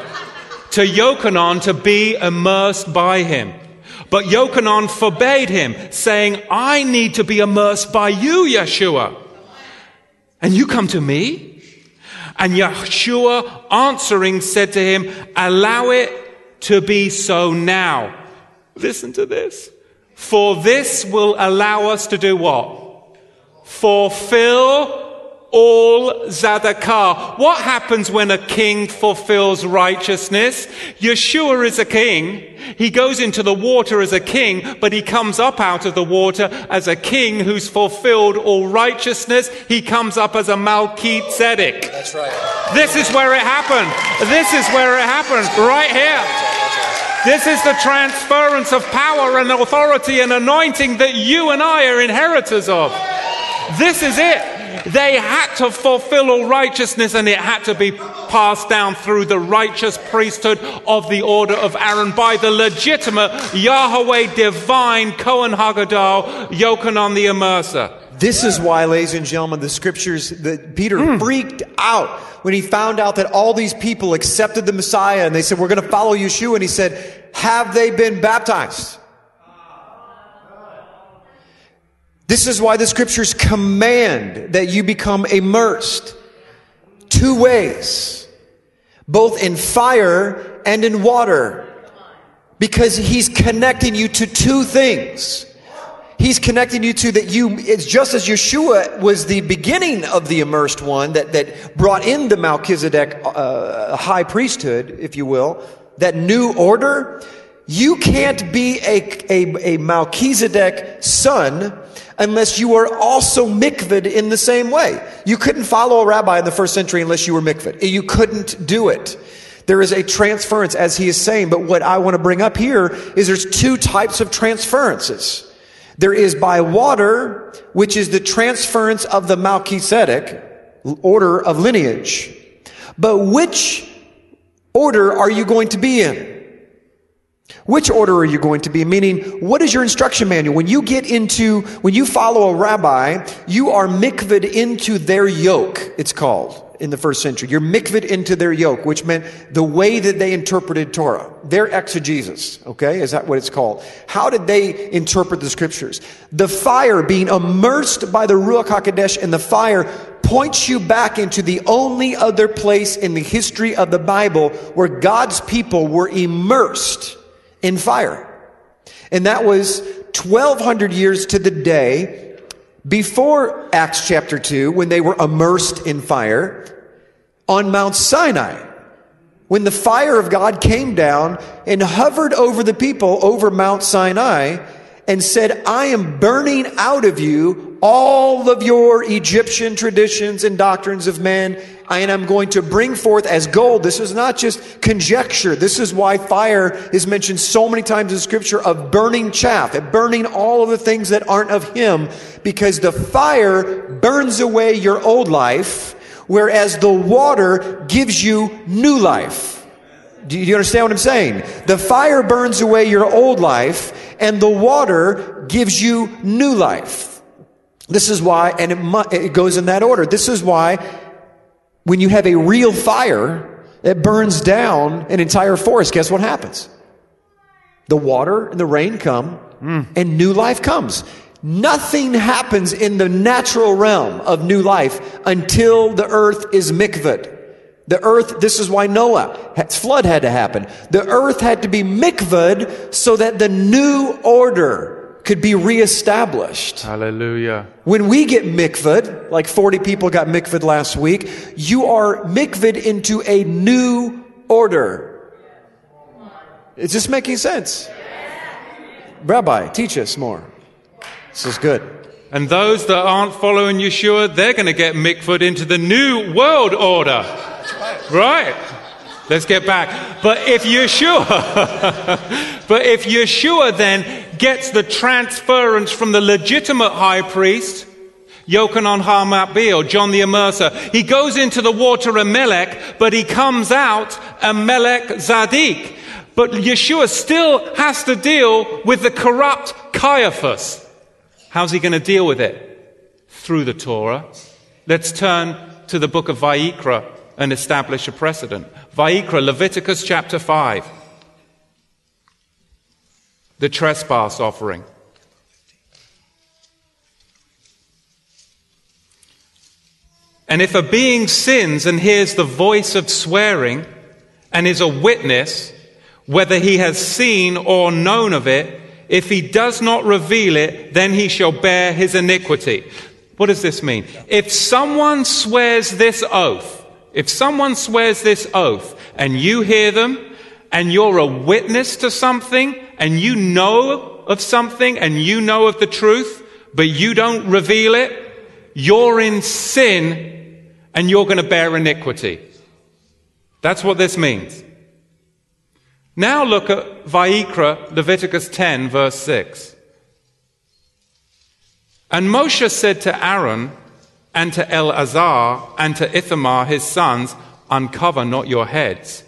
to Yochanan to be immersed by him. But Yochanan forbade him, saying, I need to be immersed by you, Yeshua. And you come to me? And Yeshua answering said to him, allow it to be so now. Listen to this. For this will allow us to do what? Fulfill all Zadokah. What happens when a king fulfills righteousness? Yeshua is a king. He goes into the water as a king, but he comes up out of the water as a king who's fulfilled all righteousness. He comes up as a Malki Tzedek. That's right. This is where it happened. This is where it happened. Right here. This is the transference of power and authority and anointing that you and I are inheritors of. This is it. They had to fulfill all righteousness and it had to be passed down through the righteous priesthood of the order of Aaron by the legitimate Yahweh divine Kohen Haggadah, Yochanan the Immerser. This is why, ladies and gentlemen, the scriptures, that Peter freaked out when he found out that all these people accepted the Messiah and they said, we're going to follow Yeshua. And he said, have they been baptized? This is why the scriptures command that you become immersed 2 ways, both in fire and in water, because he's connecting you to 2 things. He's connecting you to that you, it's just as Yeshua was the beginning of the immersed one that brought in the Melchizedek high priesthood, if you will, that new order. You can't be a Melchizedek son unless you are also mikvahed in the same way. You couldn't follow a rabbi in the first century unless you were mikvahed. You couldn't do it. There is a transference, as he is saying, but what I want to bring up here is there's 2 types of transferences. There is by water, which is the transference of the Malki Tzedek, order of lineage. But which order are you going to be in? Which order are you going to be? Meaning, what is your instruction manual? When you follow a rabbi, you are mikved into their yoke, it's called in the first century. You're mikved into their yoke, which meant the way that they interpreted Torah. Their exegesis, okay? Is that what it's called? How did they interpret the scriptures? The fire, being immersed by the Ruach HaKodesh in the fire, points you back into the only other place in the history of the Bible where God's people were immersed in fire. And that was 1,200 years to the day before Acts chapter 2, when they were immersed in fire on Mount Sinai, when the fire of God came down and hovered over the people over Mount Sinai and said, I am burning out of you all of your Egyptian traditions and doctrines of men, and I'm going to bring forth as gold. This is not just conjecture. This is why fire is mentioned so many times in Scripture, of burning chaff, of burning all of the things that aren't of Him, because the fire burns away your old life, whereas the water gives you new life. Do you understand what I'm saying? The fire burns away your old life, and the water gives you new life. This is why, and it goes in that order. This is why when you have a real fire that burns down an entire forest, guess what happens? The water and the rain come, and new life comes. Nothing happens in the natural realm of new life until the earth is mikved. The earth, this is why Noah's flood had to happen. The earth had to be mikved so that the new order could be reestablished. Hallelujah. When we get mikved, like 40 people got mikved last week, you are mikved into a new order. Is this making sense? Rabbi, teach us more. This is good. And those that aren't following Yeshua, they're going to get mikved into the new world order. Right? Let's get back. But if Yeshua then gets the transference from the legitimate high priest, Yochanan HaMakbi, or John the Immerser, he goes into the water Amalek, but he comes out Amalek Zadik. But Yeshua still has to deal with the corrupt Caiaphas. How's he going to deal with it? Through the Torah. Let's turn to the book of Vayikra and establish a precedent. Vayikra, Leviticus chapter 5. The trespass offering. And if a being sins and hears the voice of swearing and is a witness, whether he has seen or known of it, if he does not reveal it, then he shall bear his iniquity. What does this mean? If someone swears this oath, and you hear them, and you're a witness to something, and you know of something, and you know of the truth, but you don't reveal it, you're in sin, and you're going to bear iniquity. That's what this means. Now look at Vayikra, Leviticus 10, verse 6. And Moshe said to Aaron and to Eleazar and to Ithamar his sons, uncover not your heads,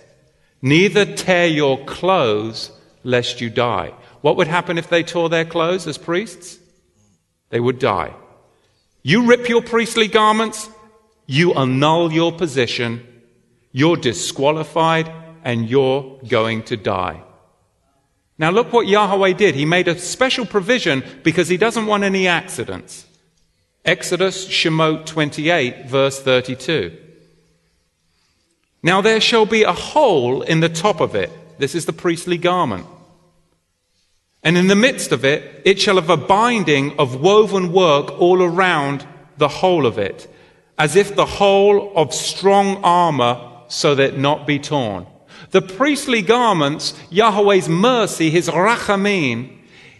neither tear your clothes, lest you die. What would happen if they tore their clothes as priests? They would die. You rip your priestly garments, you annul your position, you're disqualified, and you're going to die. Now look what Yahweh did. He made a special provision because he doesn't want any accidents. Exodus Shemot 28 verse 32. Now there shall be a hole in the top of it. This is the priestly garment. And in the midst of it, it shall have a binding of woven work all around the whole of it, as if the whole of strong armor, so that not be torn. The priestly garments, Yahweh's mercy, his rachamim,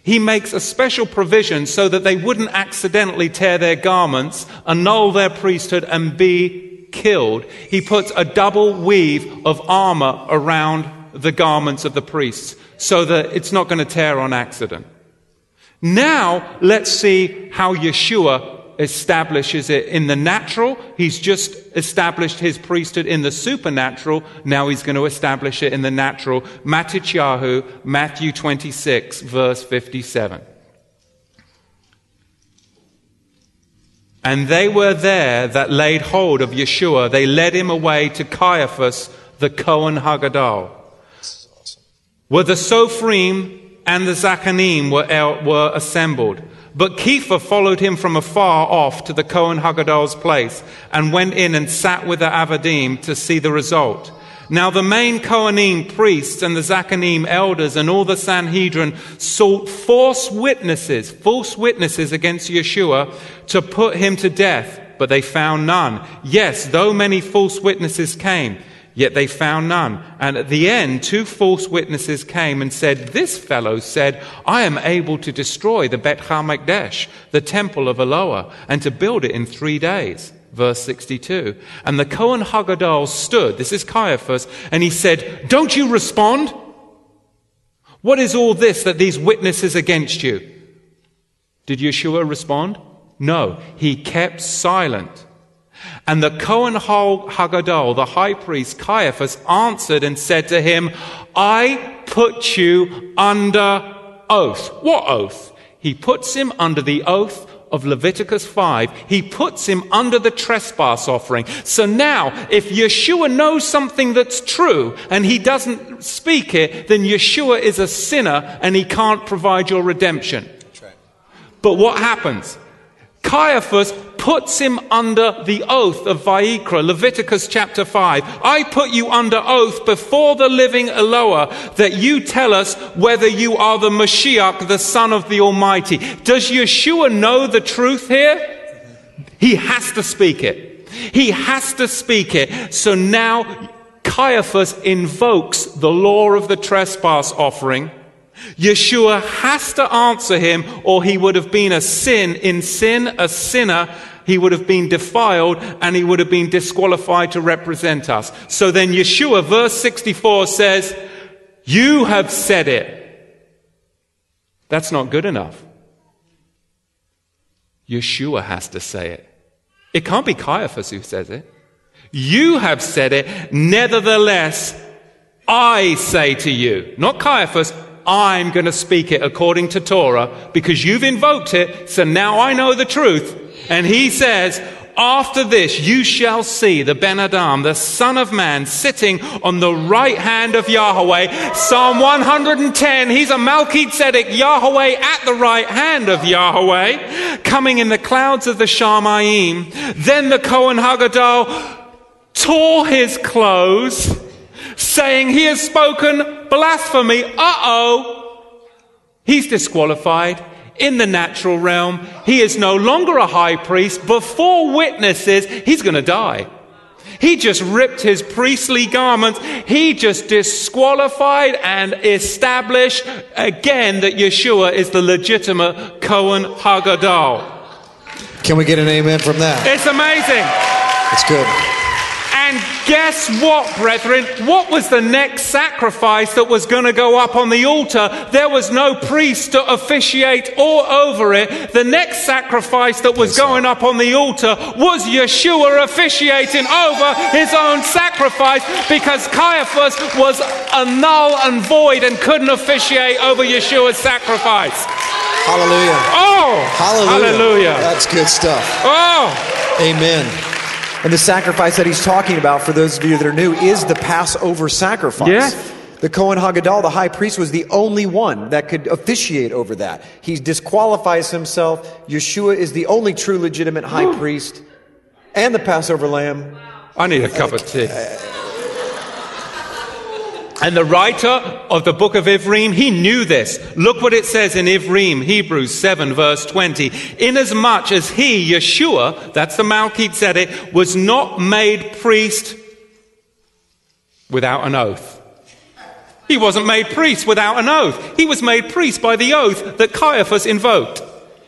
he makes a special provision so that they wouldn't accidentally tear their garments, annul their priesthood, and be killed. He puts a double weave of armor around the garments of the priests so that it's not going to tear on accident. Now let's see how Yeshua establishes it in the natural. He's just established his priesthood in the supernatural. Now he's going to establish it in the natural. Matityahu, Matthew 26, verse 57. And they were there that laid hold of Yeshua. They led him away to Caiaphas, the Kohen Hagadol. Where the Sophrim and the Zachanim were assembled. But Kepha followed him from afar off to the Kohen Hagadol's place, and went in and sat with the Avadim to see the result. Now the main Kohanim priests and the Zachanim elders and all the Sanhedrin sought false witnesses against Yeshua to put him to death, but they found none. Yes, though many false witnesses came, yet they found none. And at the end, two false witnesses came and said, "This fellow said, I am able to destroy the Bet HaMikdash, the temple of Eloah, and to build it in 3 days." Verse 62. And the Kohen Hagadol stood, this is Caiaphas, and he said, "Don't you respond? What is all this that these witnesses against you?" Did Yeshua respond? No, he kept silent. And the Kohen Hagadol, the high priest Caiaphas, answered and said to him, "I put you under oath." What oath? He puts him under the oath of Leviticus 5. He puts him under the trespass offering. So now, if Yeshua knows something that's true and he doesn't speak it, then Yeshua is a sinner and he can't provide your redemption. That's right. But what happens? Caiaphas puts him under the oath of Vayikra, Leviticus chapter 5. "I put you under oath before the living Eloah that you tell us whether you are the Mashiach, the Son of the Almighty." Does Yeshua know the truth here? He has to speak it. He has to speak it. So now Caiaphas invokes the law of the trespass offering. Yeshua has to answer him, or he would have been a sinner, he would have been defiled, and he would have been disqualified to represent us. So then Yeshua, verse 64, says, "You have said it." That's not good enough. Yeshua has to say it. It can't be Caiaphas who says it. "You have said it, nevertheless, I say to you," not Caiaphas, "I'm going to speak it according to Torah because you've invoked it, so now I know the truth." And he says, "After this you shall see the Ben Adam, the Son of Man, sitting on the right hand of Yahweh." Psalm 110, he's a Melchizedek, Yahweh at the right hand of Yahweh, coming in the clouds of the Shamayim. Then the Kohen Hagadol tore his clothes, saying, "He has spoken blasphemy." He's disqualified in the natural realm. He is no longer a high priest. Before witnesses, he's going to die. He just ripped his priestly garments. He just disqualified and established again that Yeshua is the legitimate Kohen Hagadol. Can we get an amen from that? It's amazing. It's good. And guess what, brethren? What was the next sacrifice that was going to go up on the altar? There was no priest to officiate all over it. The next sacrifice that was going up on the altar was Yeshua officiating over his own sacrifice, because Caiaphas was a null and void and couldn't officiate over Yeshua's sacrifice. Hallelujah. Oh, hallelujah. Hallelujah. That's good stuff. Oh, amen. And the sacrifice that he's talking about, for those of you that are new, is the Passover sacrifice. Yes. The Kohen Hagadol, the high priest, was the only one that could officiate over that. He disqualifies himself. Yeshua is the only true legitimate high priest and the Passover lamb. I need a cup of tea. And the writer of the book of Ivrim, he knew this. Look what it says in Ivrim, Hebrews 7, verse 20. "Inasmuch as he," Yeshua, that's the Malchizedek, "was not made priest without an oath." He wasn't made priest without an oath. He was made priest by the oath that Caiaphas invoked.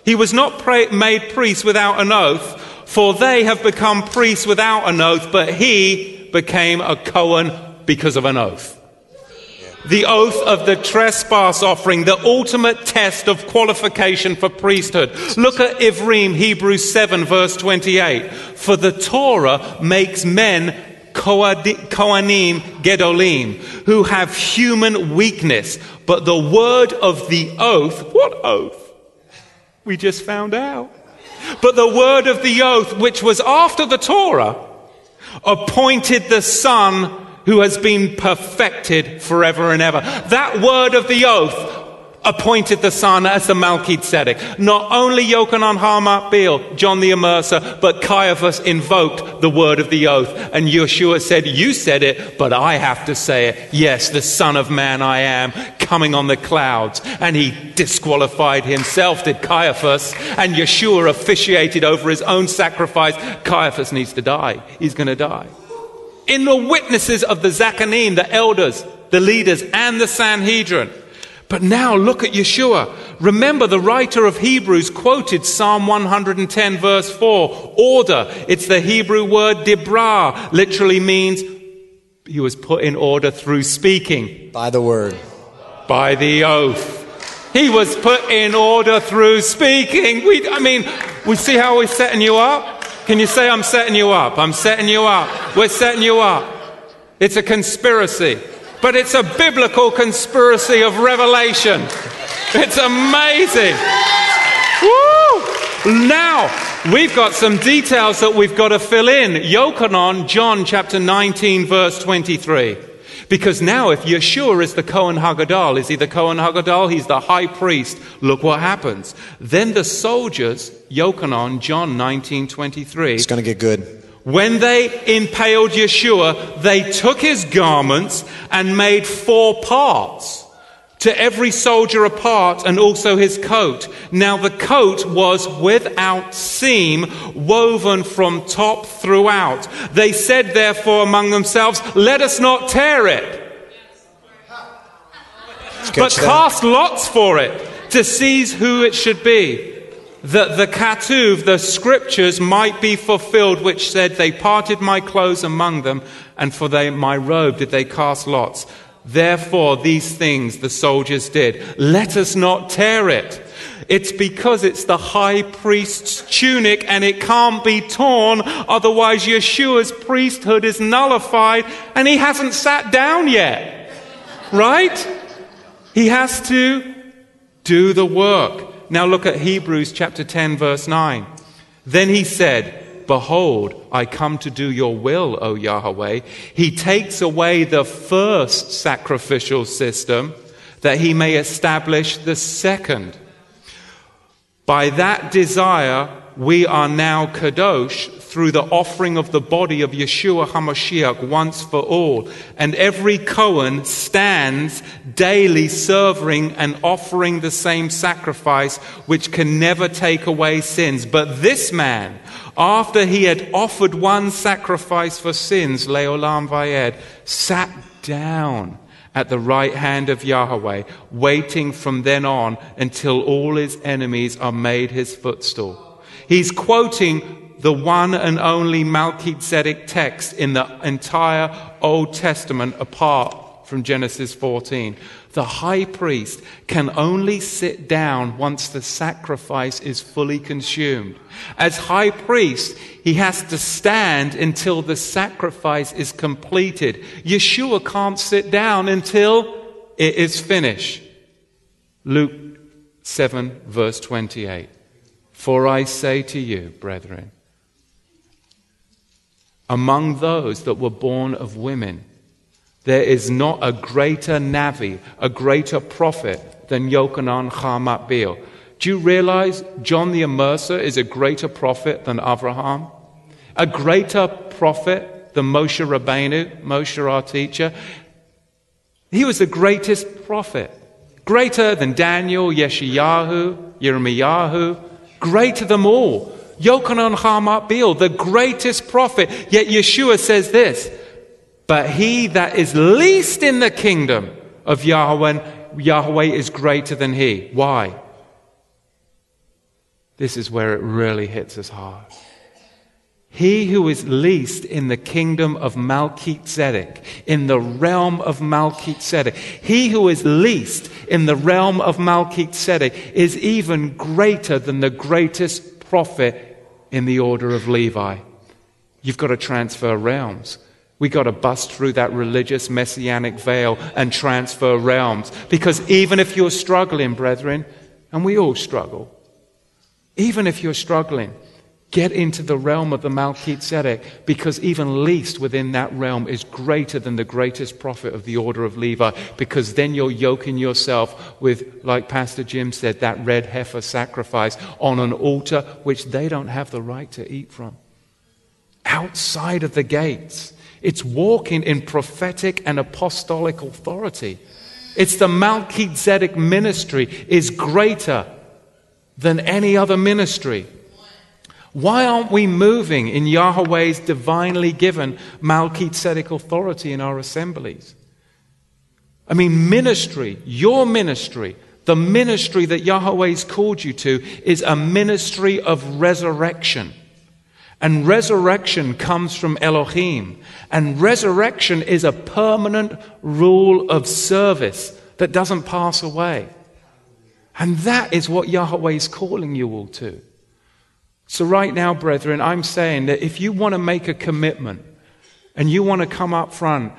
He was not made priest without an oath, for they have become priests without an oath, but he became a Kohen because of an oath. the oath of the trespass offering, the ultimate test of qualification for priesthood. Look at Ivrim, Hebrews 7, verse 28. For the Torah makes men Kohanim Gedolim, who have human weakness, but the word of the oath, what oath? We just found out. But the word of the oath, which was after the Torah, appointed the Son who has been perfected forever and ever. That word of the oath appointed the Son as the Melchizedek. Not only Yochanan HaMakpil, John the Immerser, but Caiaphas invoked the word of the oath. And Yeshua said, you said it, but I have to say it. Yes, the Son of Man I am, coming on the clouds. And he disqualified himself, did Caiaphas. And Yeshua officiated over his own sacrifice. Caiaphas needs to die. He's going to die. In the witnesses of the Zakanim, the elders, the leaders, and the Sanhedrin. But now look at Yeshua. Remember, the writer of Hebrews quoted Psalm 110 verse 4, order. It's the Hebrew word dibra, literally means he was put in order through speaking. By the word. By the oath. He was put in order through speaking. We see how we're setting you up? Can you say, I'm setting you up? I'm setting you up. We're setting you up. It's a conspiracy. But it's a biblical conspiracy of revelation. It's amazing. Woo! Now, we've got some details that we've got to fill in. Yochanan, John chapter 19, verse 23. Because now if Yeshua is the Kohen Haggadol, is he the Kohen Haggadol? He's the high priest. Look what happens. Then the soldiers, Yochanan, John 19, 23. It's going to get good. When they impaled Yeshua, they took his garments and made 4 parts, to every soldier a part, and also his coat. Now the coat was without seam, woven from top throughout. They said therefore among themselves, let us not tear it, but cast lots for it, to see who it should be, that the Katuv, the scriptures, might be fulfilled, which said, they parted my clothes among them, and for my robe did they cast lots. Therefore these things the soldiers did. Let us not tear it. It's because it's the high priest's tunic, and it can't be torn, otherwise Yeshua's priesthood is nullified, and he hasn't sat down yet. Right? He has to do the work. Now look at Hebrews chapter 10, verse 9. Then he said, behold, I come to do your will, O Yahweh. He takes away the first sacrificial system, that he may establish the second. By that desire, we are now kadosh, through the offering of the body of Yeshua HaMashiach once for all. And every Kohen stands daily serving and offering the same sacrifice, which can never take away sins. But this man, after he had offered one sacrifice for sins, Leolam Vayed, sat down at the right hand of Yahweh, waiting from then on until all his enemies are made his footstool. He's quoting the one and only Melchizedek text in the entire Old Testament, apart from Genesis 14. The high priest can only sit down once the sacrifice is fully consumed. As high priest, he has to stand until the sacrifice is completed. Yeshua can't sit down until it is finished. Luke 7, verse 28. For I say to you, brethren, among those that were born of women, there is not a greater Navi, a greater prophet than Yochanan HaMakpil. Do you realize John the Immerser is a greater prophet than Avraham? A greater prophet than Moshe Rabbeinu, Moshe our teacher? He was the greatest prophet. Greater than Daniel, Yeshayahu, Yirmiyahu, greater than them all. Yochanan HaMakpil, the greatest prophet. Yet Yeshua says this, but he that is least in the kingdom of Yahweh is greater than he. Why? This is where it really hits us hard. He who is least in the kingdom of Melchizedek, in the realm of Melchizedek, he who is least in the realm of Melchizedek is even greater than the greatest prophet in the order of Levi. You've got to transfer realms. We've got to bust through that religious messianic veil and transfer realms. Because even if you're struggling, brethren, and we all struggle, even if you're struggling, get into the realm of the Melchizedek, because even least within that realm is greater than the greatest prophet of the order of Levi, because then you're yoking yourself with, like Pastor Jim said, that red heifer sacrifice on an altar which they don't have the right to eat from. Outside of the gates, it's walking in prophetic and apostolic authority. It's the Melchizedek ministry is greater than any other ministry. Why aren't we moving in Yahweh's divinely given Melchizedek authority in our assemblies? I mean, ministry, your ministry, the ministry that Yahweh's called you to is a ministry of resurrection. And resurrection comes from Elohim. And resurrection is a permanent rule of service that doesn't pass away. And that is what Yahweh's calling you all to. So right now, brethren, I'm saying that if you want to make a commitment and you want to come up front,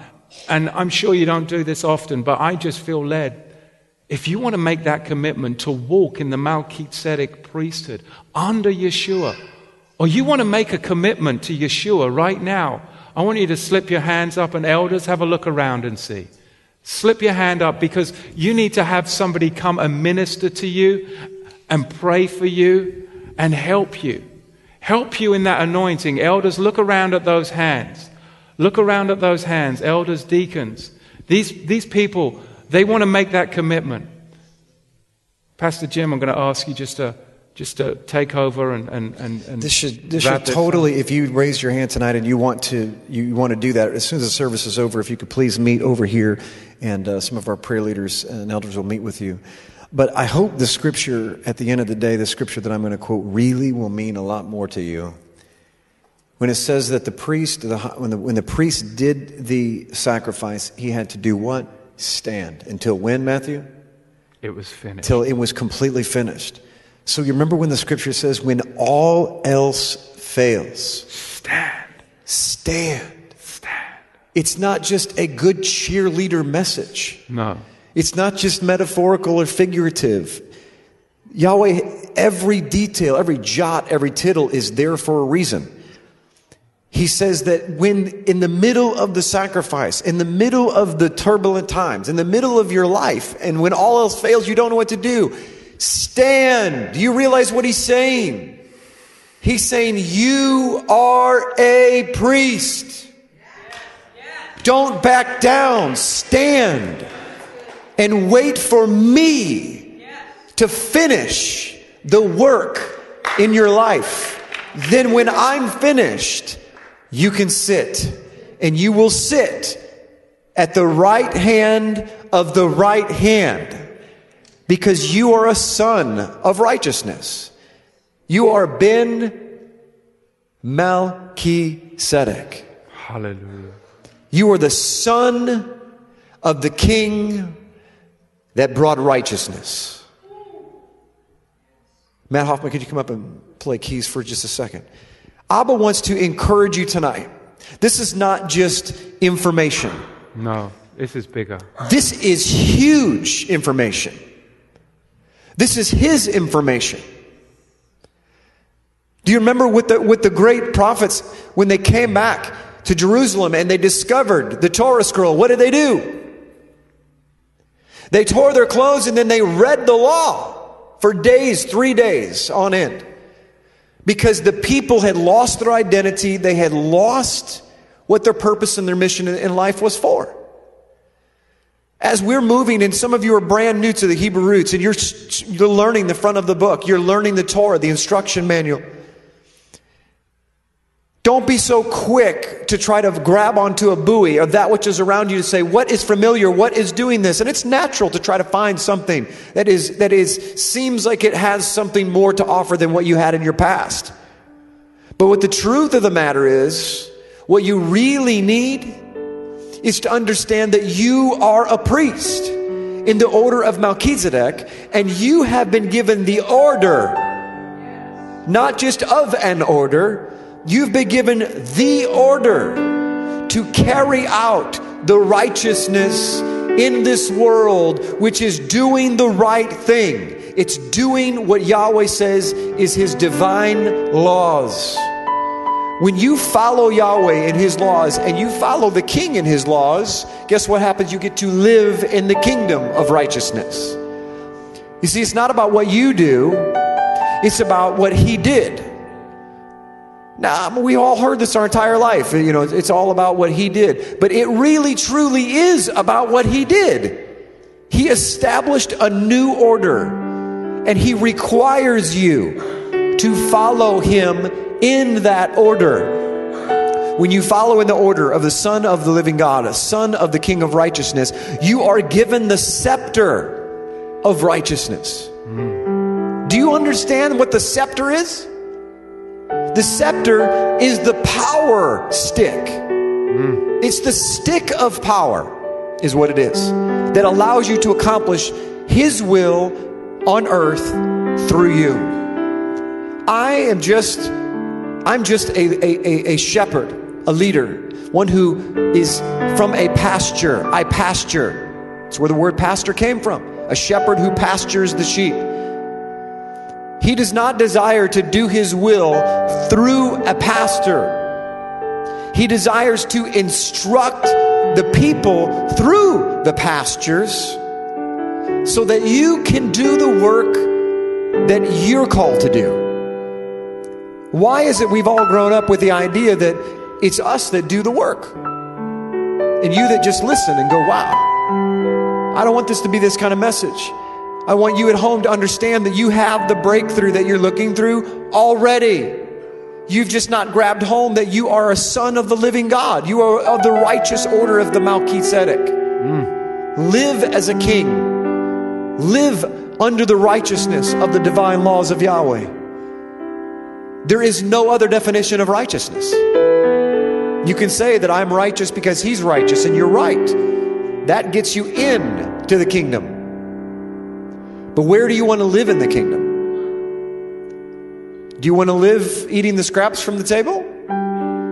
and I'm sure you don't do this often, but I just feel led. If you want to make that commitment to walk in the Melchizedek priesthood under Yeshua, or you want to make a commitment to Yeshua right now, I want you to slip your hands up, and elders, have a look around and see. Slip your hand up, because you need to have somebody come and minister to you and pray for you and help you. Help you in that anointing. Elders, look around at those hands. Look around at those hands. Elders, deacons. These people, they want to make that commitment. Pastor Jim, I'm going to ask you just to take over and this should totally, if you raise your hand tonight and you want to do that, as soon as the service is over, if you could please meet over here, and some of our prayer leaders and elders will meet with you. But I hope the scripture, at the end of the day, the scripture that I'm going to quote really will mean a lot more to you. When it says that when the priest did the sacrifice, he had to do what? Stand. Until when, Matthew? It was finished. Until it was completely finished. So you remember when the scripture says, when all else fails, stand. Stand. Stand. It's not just a good cheerleader message. No. It's not just metaphorical or figurative. Yahweh, every detail, every jot, every tittle is there for a reason. He says that when in the middle of the sacrifice, in the middle of the turbulent times, in the middle of your life, and when all else fails, you don't know what to do. Stand. Do you realize what he's saying? He's saying you are a priest. Don't back down. Stand. And wait for me to finish the work in your life. Then when I'm finished, you can sit. And you will sit at the right hand of the right hand. Because you are a son of righteousness. You are Ben Melchizedek. Hallelujah. You are the son of the King that brought righteousness. Matt Hoffman, could you come up and play keys for just a second? Abba wants to encourage you tonight. This is not just information. No, this is bigger. This is huge information. This is his information. Do you remember with the great prophets, when they came back to Jerusalem and they discovered the Torah scroll, what did they do? They tore their clothes and then they read the law for days, 3 days on end. Because the people had lost their identity. They had lost what their purpose and their mission in life was for. As we're moving, and some of you are brand new to the Hebrew roots, and you're learning the front of the book. You're learning the Torah, the instruction manual. Don't be so quick to try to grab onto a buoy of that which is around you to say, what is familiar, what is doing this? And it's natural to try to find something that seems like it has something more to offer than what you had in your past. But what the truth of the matter is, what you really need is to understand that you are a priest in the order of Melchizedek, and you have been given the order, not just of an order. You've been given the order to carry out the righteousness in this world, which is doing the right thing. It's doing what Yahweh says is His divine laws. When you follow Yahweh in His laws and you follow the King in His laws, guess what happens? You get to live in the kingdom of righteousness. You see, it's not about what you do. It's about what He did. Now, we all heard this our entire life. You know, it's all about what He did. But it really, truly is about what He did. He established a new order, and He requires you to follow Him in that order. When you follow in the order of the Son of the Living God, a Son of the King of Righteousness, you are given the scepter of righteousness. Do you understand what the scepter is? The scepter is the power stick. It's the stick of power, is what it is, that allows you to accomplish His will on earth through you. I'm just a shepherd, a leader, one who is from a pasture. I pasture. That's where the word pastor came from. A shepherd who pastures the sheep. He does not desire to do His will through a pastor. He desires to instruct the people through the pastures so that you can do the work that you're called to do. Why is it we've all grown up with the idea that it's us that do the work and you that just listen and go, wow, I don't want this to be this kind of message. I want you at home to understand that you have the breakthrough that you're looking through already. You've just not grabbed home that you are a son of the living God. You are of the righteous order of the Melchizedek. Live as a king. Live under the righteousness of the divine laws of Yahweh. There is no other definition of righteousness. You can say that I'm righteous because He's righteous, and you're right. That gets you in to the kingdom. But where do you want to live in the kingdom? Do you want to live eating the scraps from the table?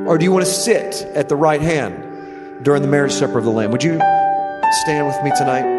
Or do you want to sit at the right hand during the marriage supper of the Lamb? Would you stand with me tonight?